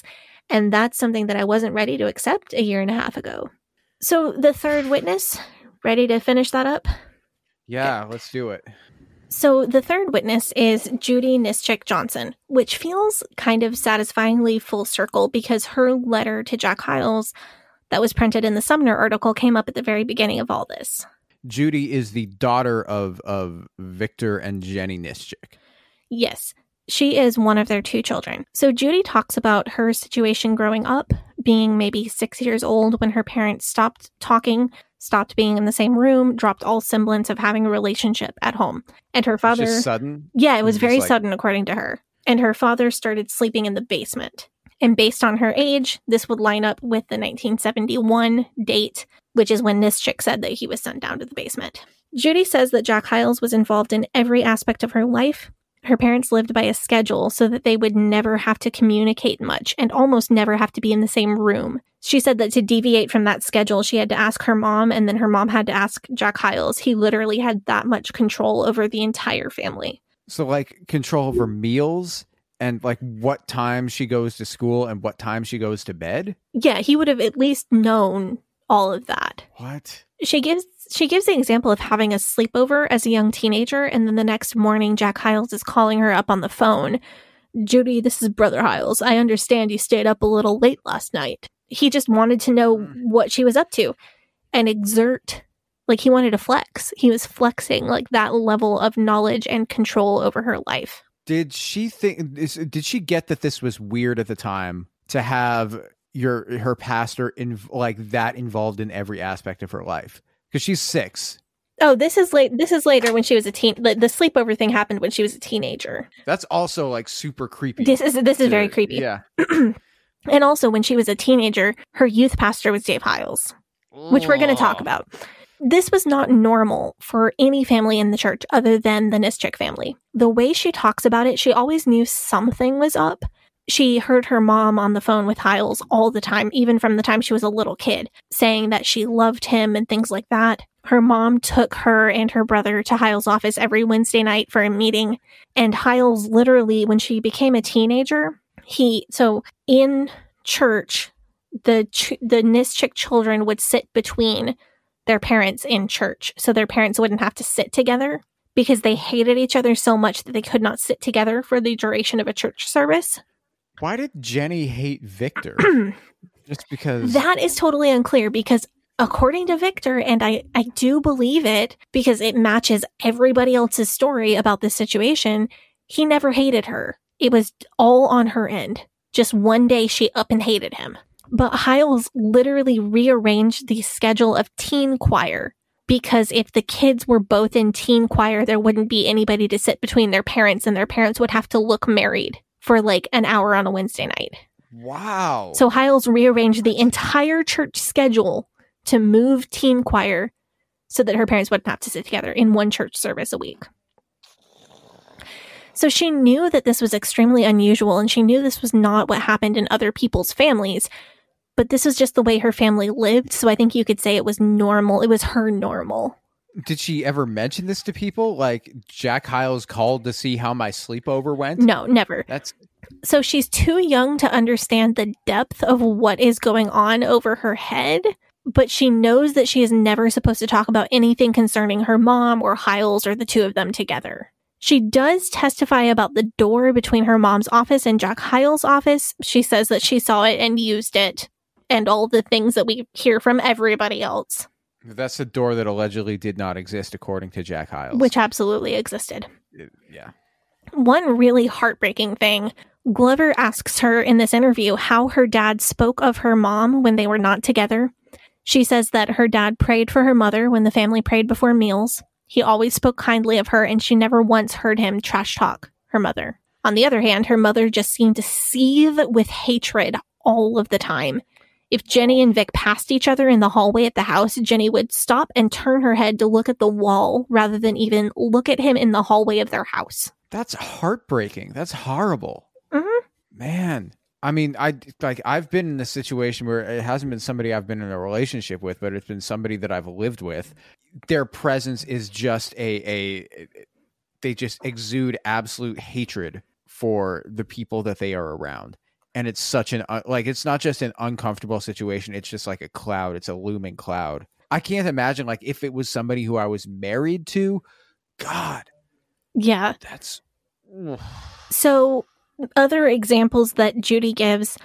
And that's something that I wasn't ready to accept a year and a half ago. So the third witness, ready to finish that up? Yeah, okay. Let's do it. So the third witness is Judy Nischik-Johnson, which feels kind of satisfyingly full circle, because her letter to Jack Hyles that was printed in the Sumner article came up at the very beginning of all this. Judy is the daughter of Victor and Jenny Nischik. Yes, she is one of their two children. So Judy talks about her situation growing up, being maybe 6 years old when her parents stopped talking, stopped being in the same room, dropped all semblance of having a relationship at home. And her father... Just sudden? Yeah, it was very sudden, according to her. And her father started sleeping in the basement. And based on her age, this would line up with the 1971 date, which is when Nischik said that he was sent down to the basement. Judy says that Jack Hyles was involved in every aspect of her life. Her parents lived by a schedule so that they would never have to communicate much and almost never have to be in the same room. She said that to deviate from that schedule, she had to ask her mom, and then her mom had to ask Jack Hyles. He literally had that much control over the entire family. So like control over meals? And like what time she goes to school and what time she goes to bed? Yeah, he would have at least known all of that. What? She gives the example of having a sleepover as a young teenager, and then the next morning Jack Hyles is calling her up on the phone. Judy, this is Brother Hyles. I understand you stayed up a little late last night. He just wanted to know what she was up to and exert, like he wanted to flex. He was flexing like that level of knowledge and control over her life. Did she get that this was weird at the time to have her pastor in like that involved in every aspect of her life? Because she's 6. Oh, this is late. This is later when she was a teen. The sleepover thing happened when she was a teenager. That's also like super creepy. This is very creepy. Yeah. And also when she was a teenager, her youth pastor was Dave Hyles, which we're going to talk about. This was not normal for any family in the church other than the Nischik family. The way she talks about it, she always knew something was up. She heard her mom on the phone with Hyles all the time, even from the time she was a little kid, saying that she loved him and things like that. Her mom took her and her brother to Hyles' office every Wednesday night for a meeting. And Hyles literally, when she became a teenager, so in church, the Nischik children would sit between their parents in church, so their parents wouldn't have to sit together, because they hated each other so much that they could not sit together for the duration of a church service. Why did Jenny hate Victor? Just because... That is totally unclear, because according to Victor, and I do believe it because it matches everybody else's story about this situation, he never hated her. It was all on her end. Just one day she up and hated him. But Hyles literally rearranged the schedule of teen choir, because if the kids were both in teen choir, there wouldn't be anybody to sit between their parents, and their parents would have to look married for like an hour on a Wednesday night. Wow. So Hyles rearranged the entire church schedule to move teen choir so that her parents wouldn't have to sit together in one church service a week. So she knew that this was extremely unusual, and she knew this was not what happened in other people's families. But this was just the way her family lived, so I think you could say it was normal. It was her normal. Did she ever mention this to people? Like, Jack Hyles called to see how my sleepover went? No, never. So she's too young to understand the depth of what is going on over her head, but she knows that she is never supposed to talk about anything concerning her mom or Hyles or the two of them together. She does testify about the door between her mom's office and Jack Hyles' office. She says that she saw it and used it, and all the things that we hear from everybody else. That's the door that allegedly did not exist, according to Jack Hyles. Which absolutely existed. Yeah. One really heartbreaking thing, Glover asks her in this interview how her dad spoke of her mom when they were not together. She says that her dad prayed for her mother when the family prayed before meals. He always spoke kindly of her, and she never once heard him trash talk her mother. On the other hand, her mother just seemed to seethe with hatred all of the time. If Jenny and Vic passed each other in the hallway at the house, Jenny would stop and turn her head to look at the wall rather than even look at him in the hallway of their house. That's heartbreaking. That's horrible. Mm-hmm. Man. I mean, I've been in this situation where it hasn't been somebody I've been in a relationship with, but it's been somebody that I've lived with. Their presence is just they just exude absolute hatred for the people that they are around. And it's such an, it's not just an uncomfortable situation. It's just like a cloud. It's a looming cloud. I can't imagine, if it was somebody who I was married to. God. Yeah. That's. So other examples that Judy gives,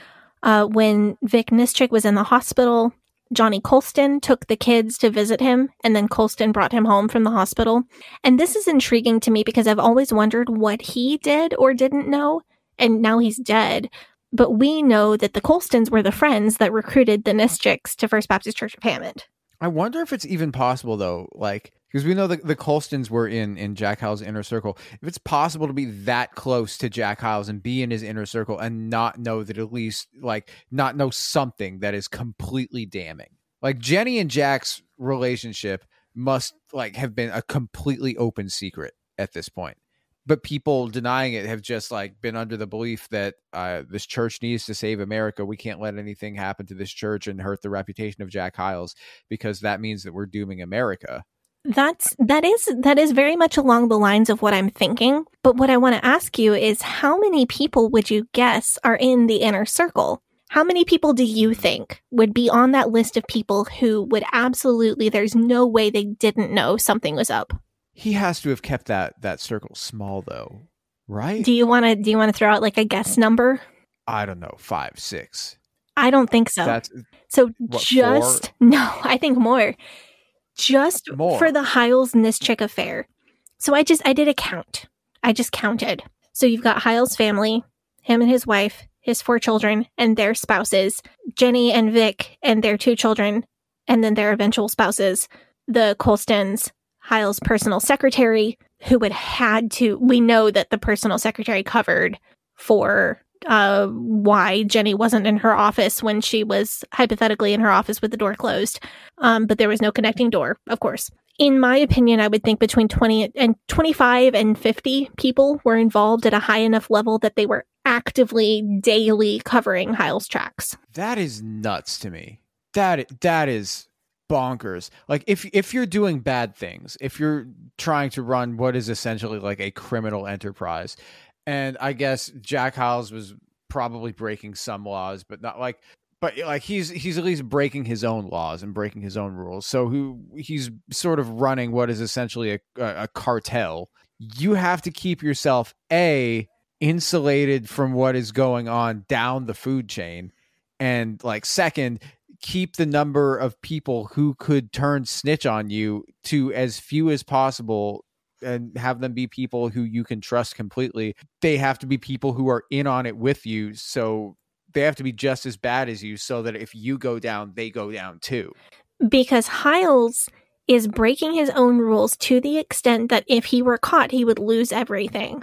when Vic Nischik was in the hospital, Johnny Colston took the kids to visit him, and then Colston brought him home from the hospital. And this is intriguing to me because I've always wondered what he did or didn't know. And now he's dead. But we know that the Colstons were the friends that recruited the Nischiks to First Baptist Church of Hammond. I wonder if it's even possible, though, because we know the Colstons were in Jack Hyles' inner circle. If it's possible to be that close to Jack Hyles and be in his inner circle and not know that, at least, not know something that is completely damning. Jenny and Jack's relationship must, have been a completely open secret at this point. But people denying it have just been under the belief that this church needs to save America. We can't let anything happen to this church and hurt the reputation of Jack Hyles, because that means that we're dooming America. That is very much along the lines of what I'm thinking. But what I want to ask you is, how many people would you guess are in the inner circle? How many people do you think would be on that list of people who would absolutely, there's no way they didn't know something was up? He has to have kept that circle small, though, right? Do you want to throw out a guess number? I don't know, 5, 6. I don't think so. I think more. Just more. For the Hyles-Nischik affair. So I did a count. I just counted. So you've got Hyles' family, him and his wife, his 4 children, and their spouses, Jenny and Vic and their 2 children, and then their eventual spouses, the Colstons, Hyles' personal secretary, who we know that the personal secretary covered for why Jenny wasn't in her office when she was hypothetically in her office with the door closed. But there was no connecting door, of course. In my opinion, I would think between 20 and 25 and 50 people were involved at a high enough level that they were actively daily covering Hyles' tracks. That is nuts to me. That is bonkers. If you're doing bad things, if you're trying to run what is essentially a criminal enterprise, and I guess Jack Hyles was probably breaking some laws, but not he's at least breaking his own laws and breaking his own rules. So he's sort of running what is essentially a cartel. You have to keep yourself insulated from what is going on down the food chain, and second, keep the number of people who could turn snitch on you to as few as possible, and have them be people who you can trust completely. They have to be people who are in on it with you, so they have to be just as bad as you, so that if you go down, they go down too. Because Hyles is breaking his own rules to the extent that if he were caught, he would lose everything.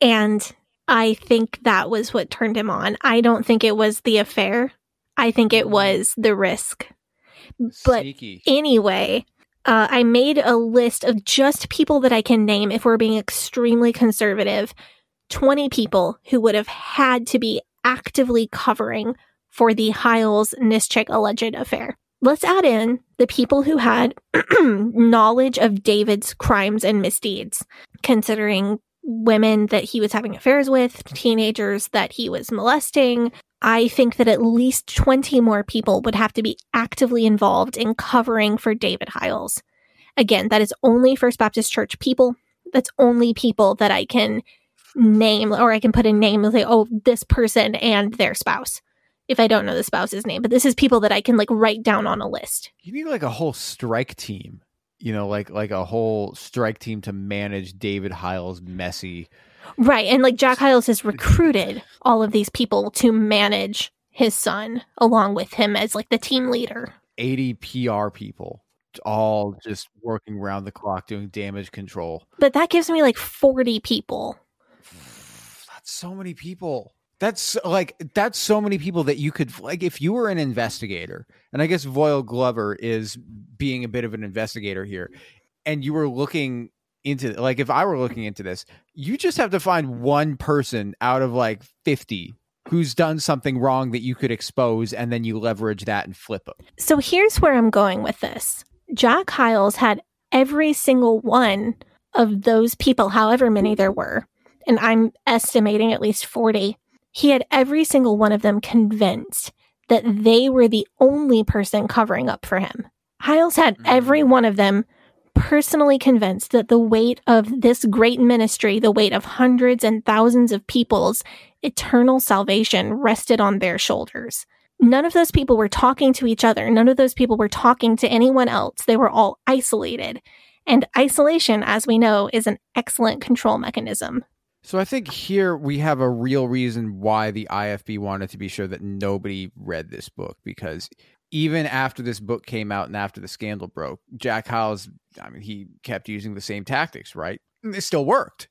And I think that was what turned him on. I don't think it was the affair. I think it was the risk. But sneaky. Anyway, I made a list of just people that I can name, if we're being extremely conservative, 20 people who would have had to be actively covering for the Hyles-Nischik alleged affair. Let's add in the people who had knowledge of David's crimes and misdeeds, considering women that he was having affairs with, teenagers that he was molesting. I think that at least 20 more people would have to be actively involved in covering for David Hyles. Again, that is only First Baptist Church people. That's only people that I can name, or I can put a name and say, oh, this person and their spouse. if I don't know the spouse's name, but this is people that I can like write down on a list. You need like a whole strike team, you know, like a whole strike team to manage David Hyles' messy. Right. And like Jack Hyles has recruited all of these people to manage his son along with him as like the team leader. 80 PR people all just working around the clock doing damage control. But that gives me like 40 people. That's so many people. That's so many people that you could, like, if you were an investigator, and I guess Voyle Glover is being a bit of an investigator here, and you were looking into, like, if I were looking into this, you just have to find one person out of like 50 who's done something wrong that you could expose, and then you leverage that and flip them. So here's where I'm going with this. Jack Hyles had every single one of those people, however many there were, and I'm estimating at least 40. He had every single one of them convinced that they were the only person covering up for him. Hyles had every one of them personally convinced that the weight of this great ministry, the weight of hundreds and thousands of people's eternal salvation rested on their shoulders. None of those people were talking to each other. None of those people were talking to anyone else. They were all isolated. And isolation, as we know, is an excellent control mechanism. So I think here we have a real reason why the IFB wanted to be sure that nobody read this book, because even after this book came out and after the scandal broke, Jack Hyles, I mean, he kept using the same tactics, right? And it still worked.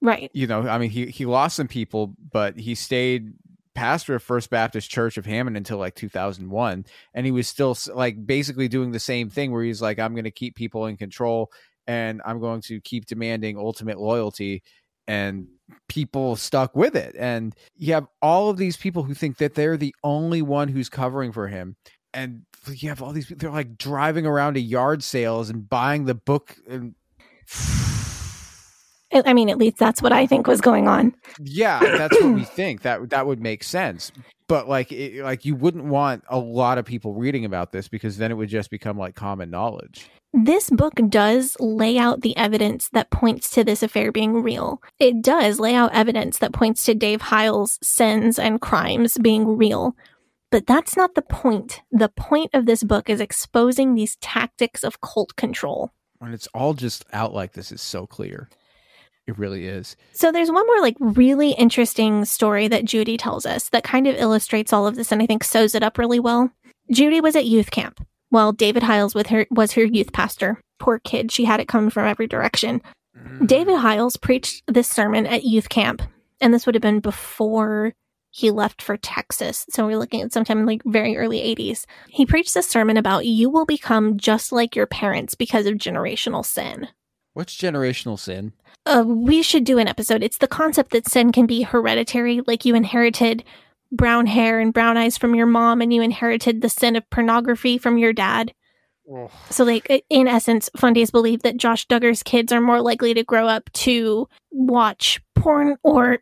Right. You know, I mean, he lost some people, but he stayed pastor of First Baptist Church of Hammond until like 2001. And he was still like basically doing the same thing where he's like, I'm going to keep people in control and I'm going to keep demanding ultimate loyalty. And people stuck with it. And you have all of these people who think that they're the only one who's covering for him. And you have all these people, they're like driving around to yard sales and buying the book. And I mean, at least that's what I think was going on. Yeah, that's what we think. That would make sense. But like, you wouldn't want a lot of people reading about this because then it would just become like common knowledge. This book does lay out the evidence that points to this affair being real. It does lay out evidence that points to Dave Hyles' sins and crimes being real. But that's not the point. The point of this book is exposing these tactics of cult control. And it's all just out like this is so clear. It really is. So there's one more like really interesting story that Judy tells us that kind of illustrates all of this and I think sews it up really well. Judy was at youth camp. Well, David Hyles was her youth pastor. Poor kid. She had it coming from every direction. David Hyles preached this sermon at youth camp, and this would have been before he left for Texas. So we're looking at sometime in like very early 80s. He preached this sermon about you will become just like your parents because of generational sin. What's generational sin? We should do an episode. It's the concept that sin can be hereditary, like you inherited brown hair and brown eyes from your mom, and you inherited the sin of pornography from your dad. Ugh. So like, in essence, fundies believe that Josh Duggar's kids are more likely to grow up to watch porn or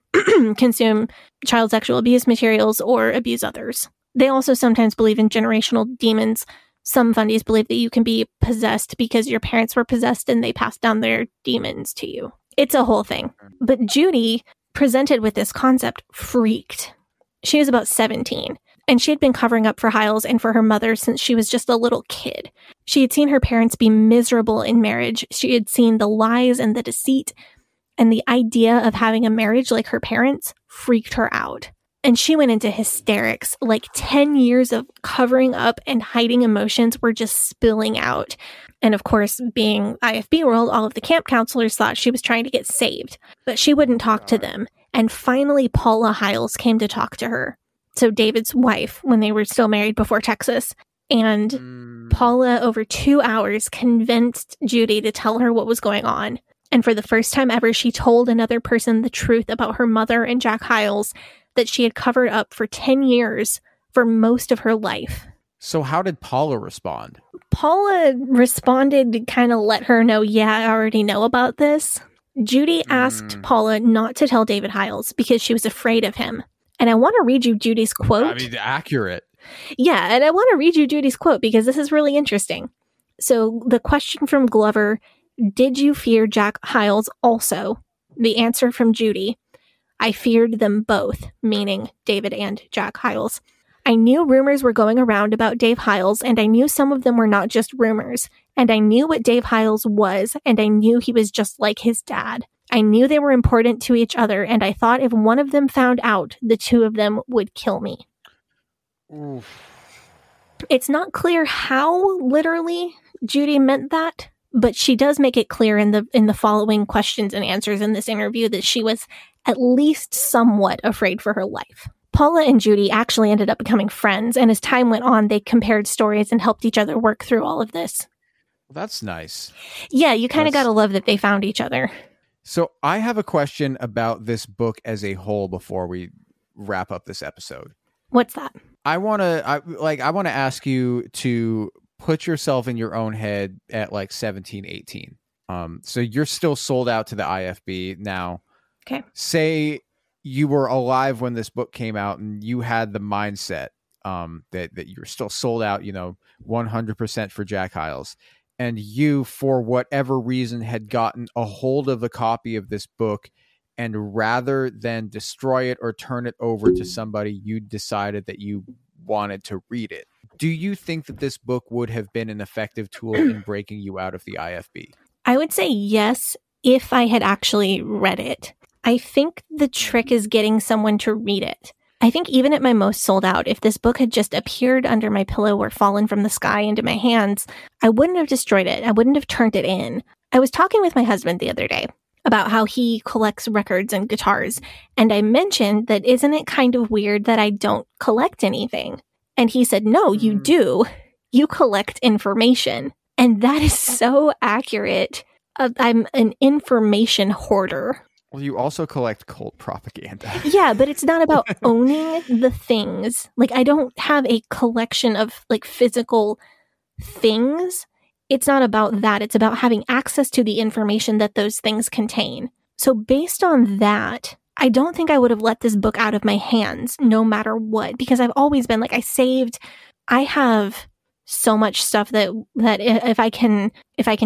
consume child sexual abuse materials or abuse others. They also sometimes believe in generational demons. Some fundies believe that you can be possessed because your parents were possessed and they passed down their demons to you. It's a whole thing. But Judy, presented with this concept, freaked. She was about 17, and she had been covering up for Hyles and for her mother since she was just a little kid. She had seen her parents be miserable in marriage. She had seen the lies and the deceit, and the idea of having a marriage like her parents freaked her out. And she went into hysterics. Like 10 years of covering up and hiding emotions were just spilling out. And of course, being IFB world, all of the camp counselors thought she was trying to get saved, but she wouldn't talk to them. And finally, Paula Hyles came to talk to her. So David's wife, when they were still married before Texas. And Paula, over 2 hours, convinced Judy to tell her what was going on. And for the first time ever, she told another person the truth about her mother and Jack Hyles that she had covered up for 10 years for most of her life. So how did Paula respond? Paula responded to kind of let her know, yeah, I already know about this. Judy asked Paula not to tell David Hyles because she was afraid of him. And I want to read you Judy's quote. I mean, accurate. Yeah, and I want to read you Judy's quote because this is really interesting. So the question from Glover, did you fear Jack Hyles also? The answer from Judy, I feared them both, meaning David and Jack Hyles. I knew rumors were going around about Dave Hyles, and I knew some of them were not just rumors. And I knew what Dave Hyles was, and I knew he was just like his dad. I knew they were important to each other, and I thought if one of them found out, the two of them would kill me. Oof. It's not clear how literally Judy meant that, but she does make it clear in the following questions and answers in this interview that she was at least somewhat afraid for her life. Paula and Judy actually ended up becoming friends, and as time went on, they compared stories and helped each other work through all of this. Well, that's nice. Yeah, you kind of got to love that they found each other. So I have a question about this book as a whole before we wrap up this episode. What's that? I want to ask you to put yourself in your own head at like 17, 18. So you're still sold out to the IFB now. Okay. Say you were alive when this book came out and you had the mindset that you're still sold out, 100% for Jack Hyles. And you, for whatever reason, had gotten a hold of a copy of this book, and rather than destroy it or turn it over to somebody, you decided that you wanted to read it. Do you think that this book would have been an effective tool in breaking you out of the IFB? I would say yes, if I had actually read it. I think the trick is getting someone to read it. I think even at my most sold out, if this book had just appeared under my pillow or fallen from the sky into my hands, I wouldn't have destroyed it. I wouldn't have turned it in. I was talking with my husband the other day about how he collects records and guitars, and I mentioned that isn't it kind of weird that I don't collect anything? And he said, no, you do. You collect information. And that is so accurate. I'm an information hoarder. Well, you also collect cult propaganda. Yeah, but it's not about owning the things. Like, I don't have a collection of, like, physical things. It's not about that. It's about having access to the information that those things contain. So based on that, I don't think I would have let this book out of my hands no matter what, because I've always been, like, I have so much stuff that if I can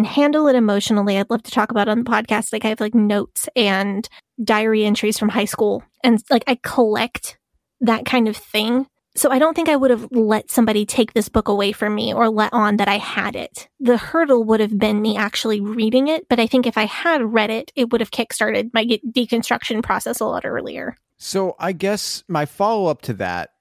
handle it emotionally, I'd love to talk about on the podcast. Like, I have like notes and diary entries from high school, and like I collect that kind of thing. So I don't think I would have let somebody take this book away from me or let on that I had it. The hurdle would have been me actually reading it. But I think if I had read it, it would have kickstarted my deconstruction process a lot earlier. So I guess my follow up to that,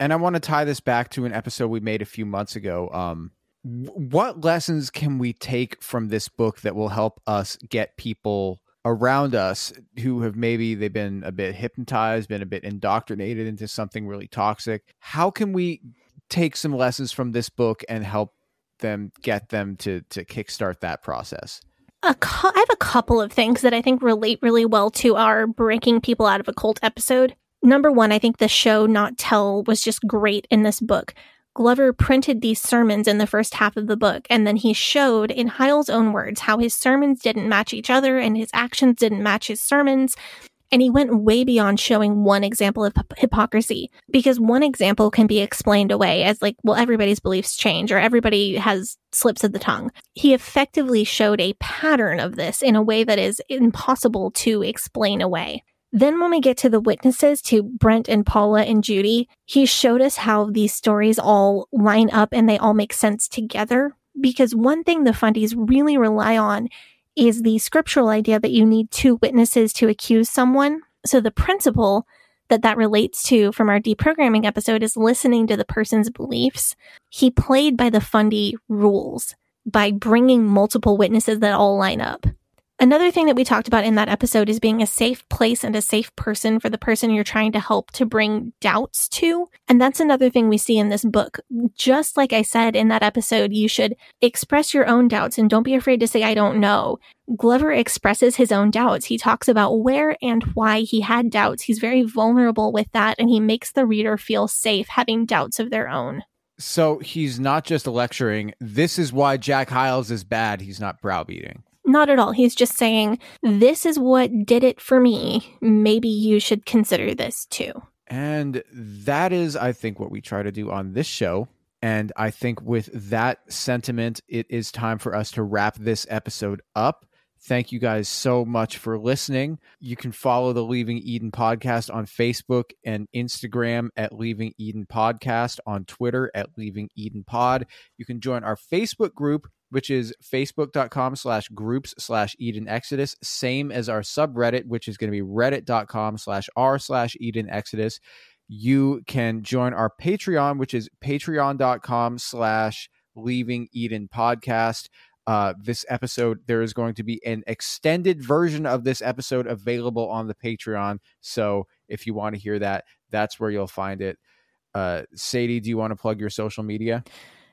and I want to tie this back to an episode we made a few months ago. What lessons can we take from this book that will help us get people around us who have maybe they've been a bit hypnotized, been a bit indoctrinated into something really toxic? How can we take some lessons from this book and help them get them to kickstart that process? I have a couple of things that I think relate really well to our breaking people out of a cult episode. Number one, I think the show, not tell, was just great in this book. Glover printed these sermons in the first half of the book, and then he showed, in Hyles' own words, how his sermons didn't match each other and his actions didn't match his sermons. And he went way beyond showing one example of hypocrisy, because one example can be explained away as like, well, everybody's beliefs change or everybody has slips of the tongue. He effectively showed a pattern of this in a way that is impossible to explain away. Then when we get to the witnesses, to Brent and Paula and Judy, he showed us how these stories all line up and they all make sense together. Because one thing the fundies really rely on is the scriptural idea that you need two witnesses to accuse someone. So the principle that relates to from our deprogramming episode is listening to the person's beliefs. He played by the fundie rules by bringing multiple witnesses that all line up. Another thing that we talked about in that episode is being a safe place and a safe person for the person you're trying to help to bring doubts to. And that's another thing we see in this book. Just like I said in that episode, you should express your own doubts and don't be afraid to say, I don't know. Glover expresses his own doubts. He talks about where and why he had doubts. He's very vulnerable with that, and he makes the reader feel safe having doubts of their own. So he's not just lecturing. This is why Jack Hyles is bad. He's not browbeating. Not at all. He's just saying, this is what did it for me. Maybe you should consider this too. And that is, I think, what we try to do on this show. And I think with that sentiment, it is time for us to wrap this episode up. Thank you guys so much for listening. You can follow the Leaving Eden podcast on Facebook and Instagram at Leaving Eden Podcast, on Twitter at Leaving Eden Pod. You can join our Facebook group, which is facebook.com/groups/Eden Exodus, same as our subreddit, which is going to be reddit.com/r/Eden Exodus. You can join our Patreon, which is patreon.com/Leaving Eden Podcast. This episode, there is going to be an extended version of this episode available on the Patreon. So if you want to hear that, that's where you'll find it. Sadie, do you want to plug your social media?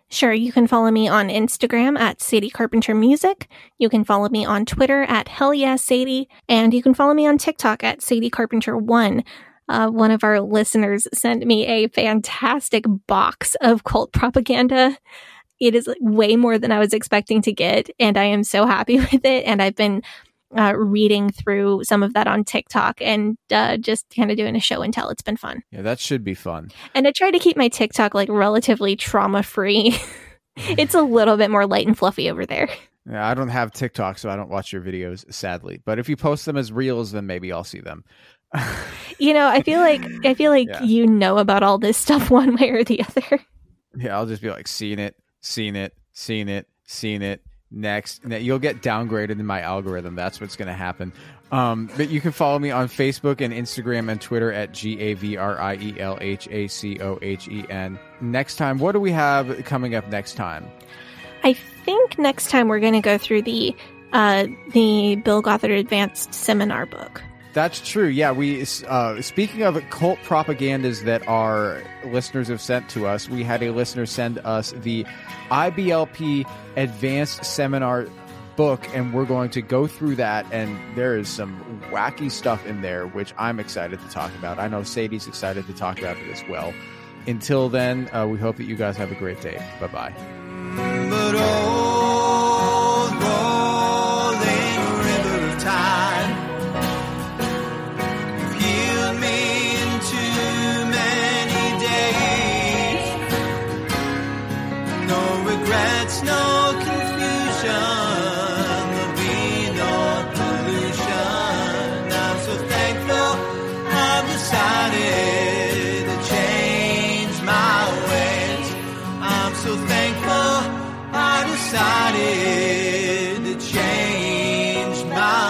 Sure. You can follow me on Instagram at Sadie Carpenter Music. You can follow me on Twitter at Hell Yeah Sadie. And you can follow me on TikTok at Sadie Carpenter 1. One of our listeners sent me a fantastic box of cult propaganda. It is way more than I was expecting to get, and I am so happy with it. And I've been reading through some of that on TikTok and just kind of doing a show and tell. It's been fun. Yeah, that should be fun. And I try to keep my TikTok like relatively trauma-free. It's a little bit more light and fluffy over there. Yeah, I don't have TikTok, so I don't watch your videos, sadly. But if you post them as reels, then maybe I'll see them. You know, I feel like yeah. You know about all this stuff one way or the other. Yeah, I'll just be like, seen it. Next, you'll get downgraded in my algorithm. That's what's going to happen. But you can follow me on Facebook and Instagram and Twitter at GAVRIELHACOHEN. Next time, what do we have coming up next time? I think next time we're going to go through the Bill Gothard Advanced Seminar book. That's true. Yeah, we speaking of cult propagandas that our listeners have sent to us, we had a listener send us the IBLP Advanced Seminar book, and we're going to go through that, and there is some wacky stuff in there, which I'm excited to talk about. I know Sadie's excited to talk about it as well. Until then, we hope that you guys have a great day. Bye-bye. But oh, rolling river of time. Regrets, no confusion, there'll be no pollution. I'm so thankful I've decided to change my ways. I'm so thankful I decided to change my ways.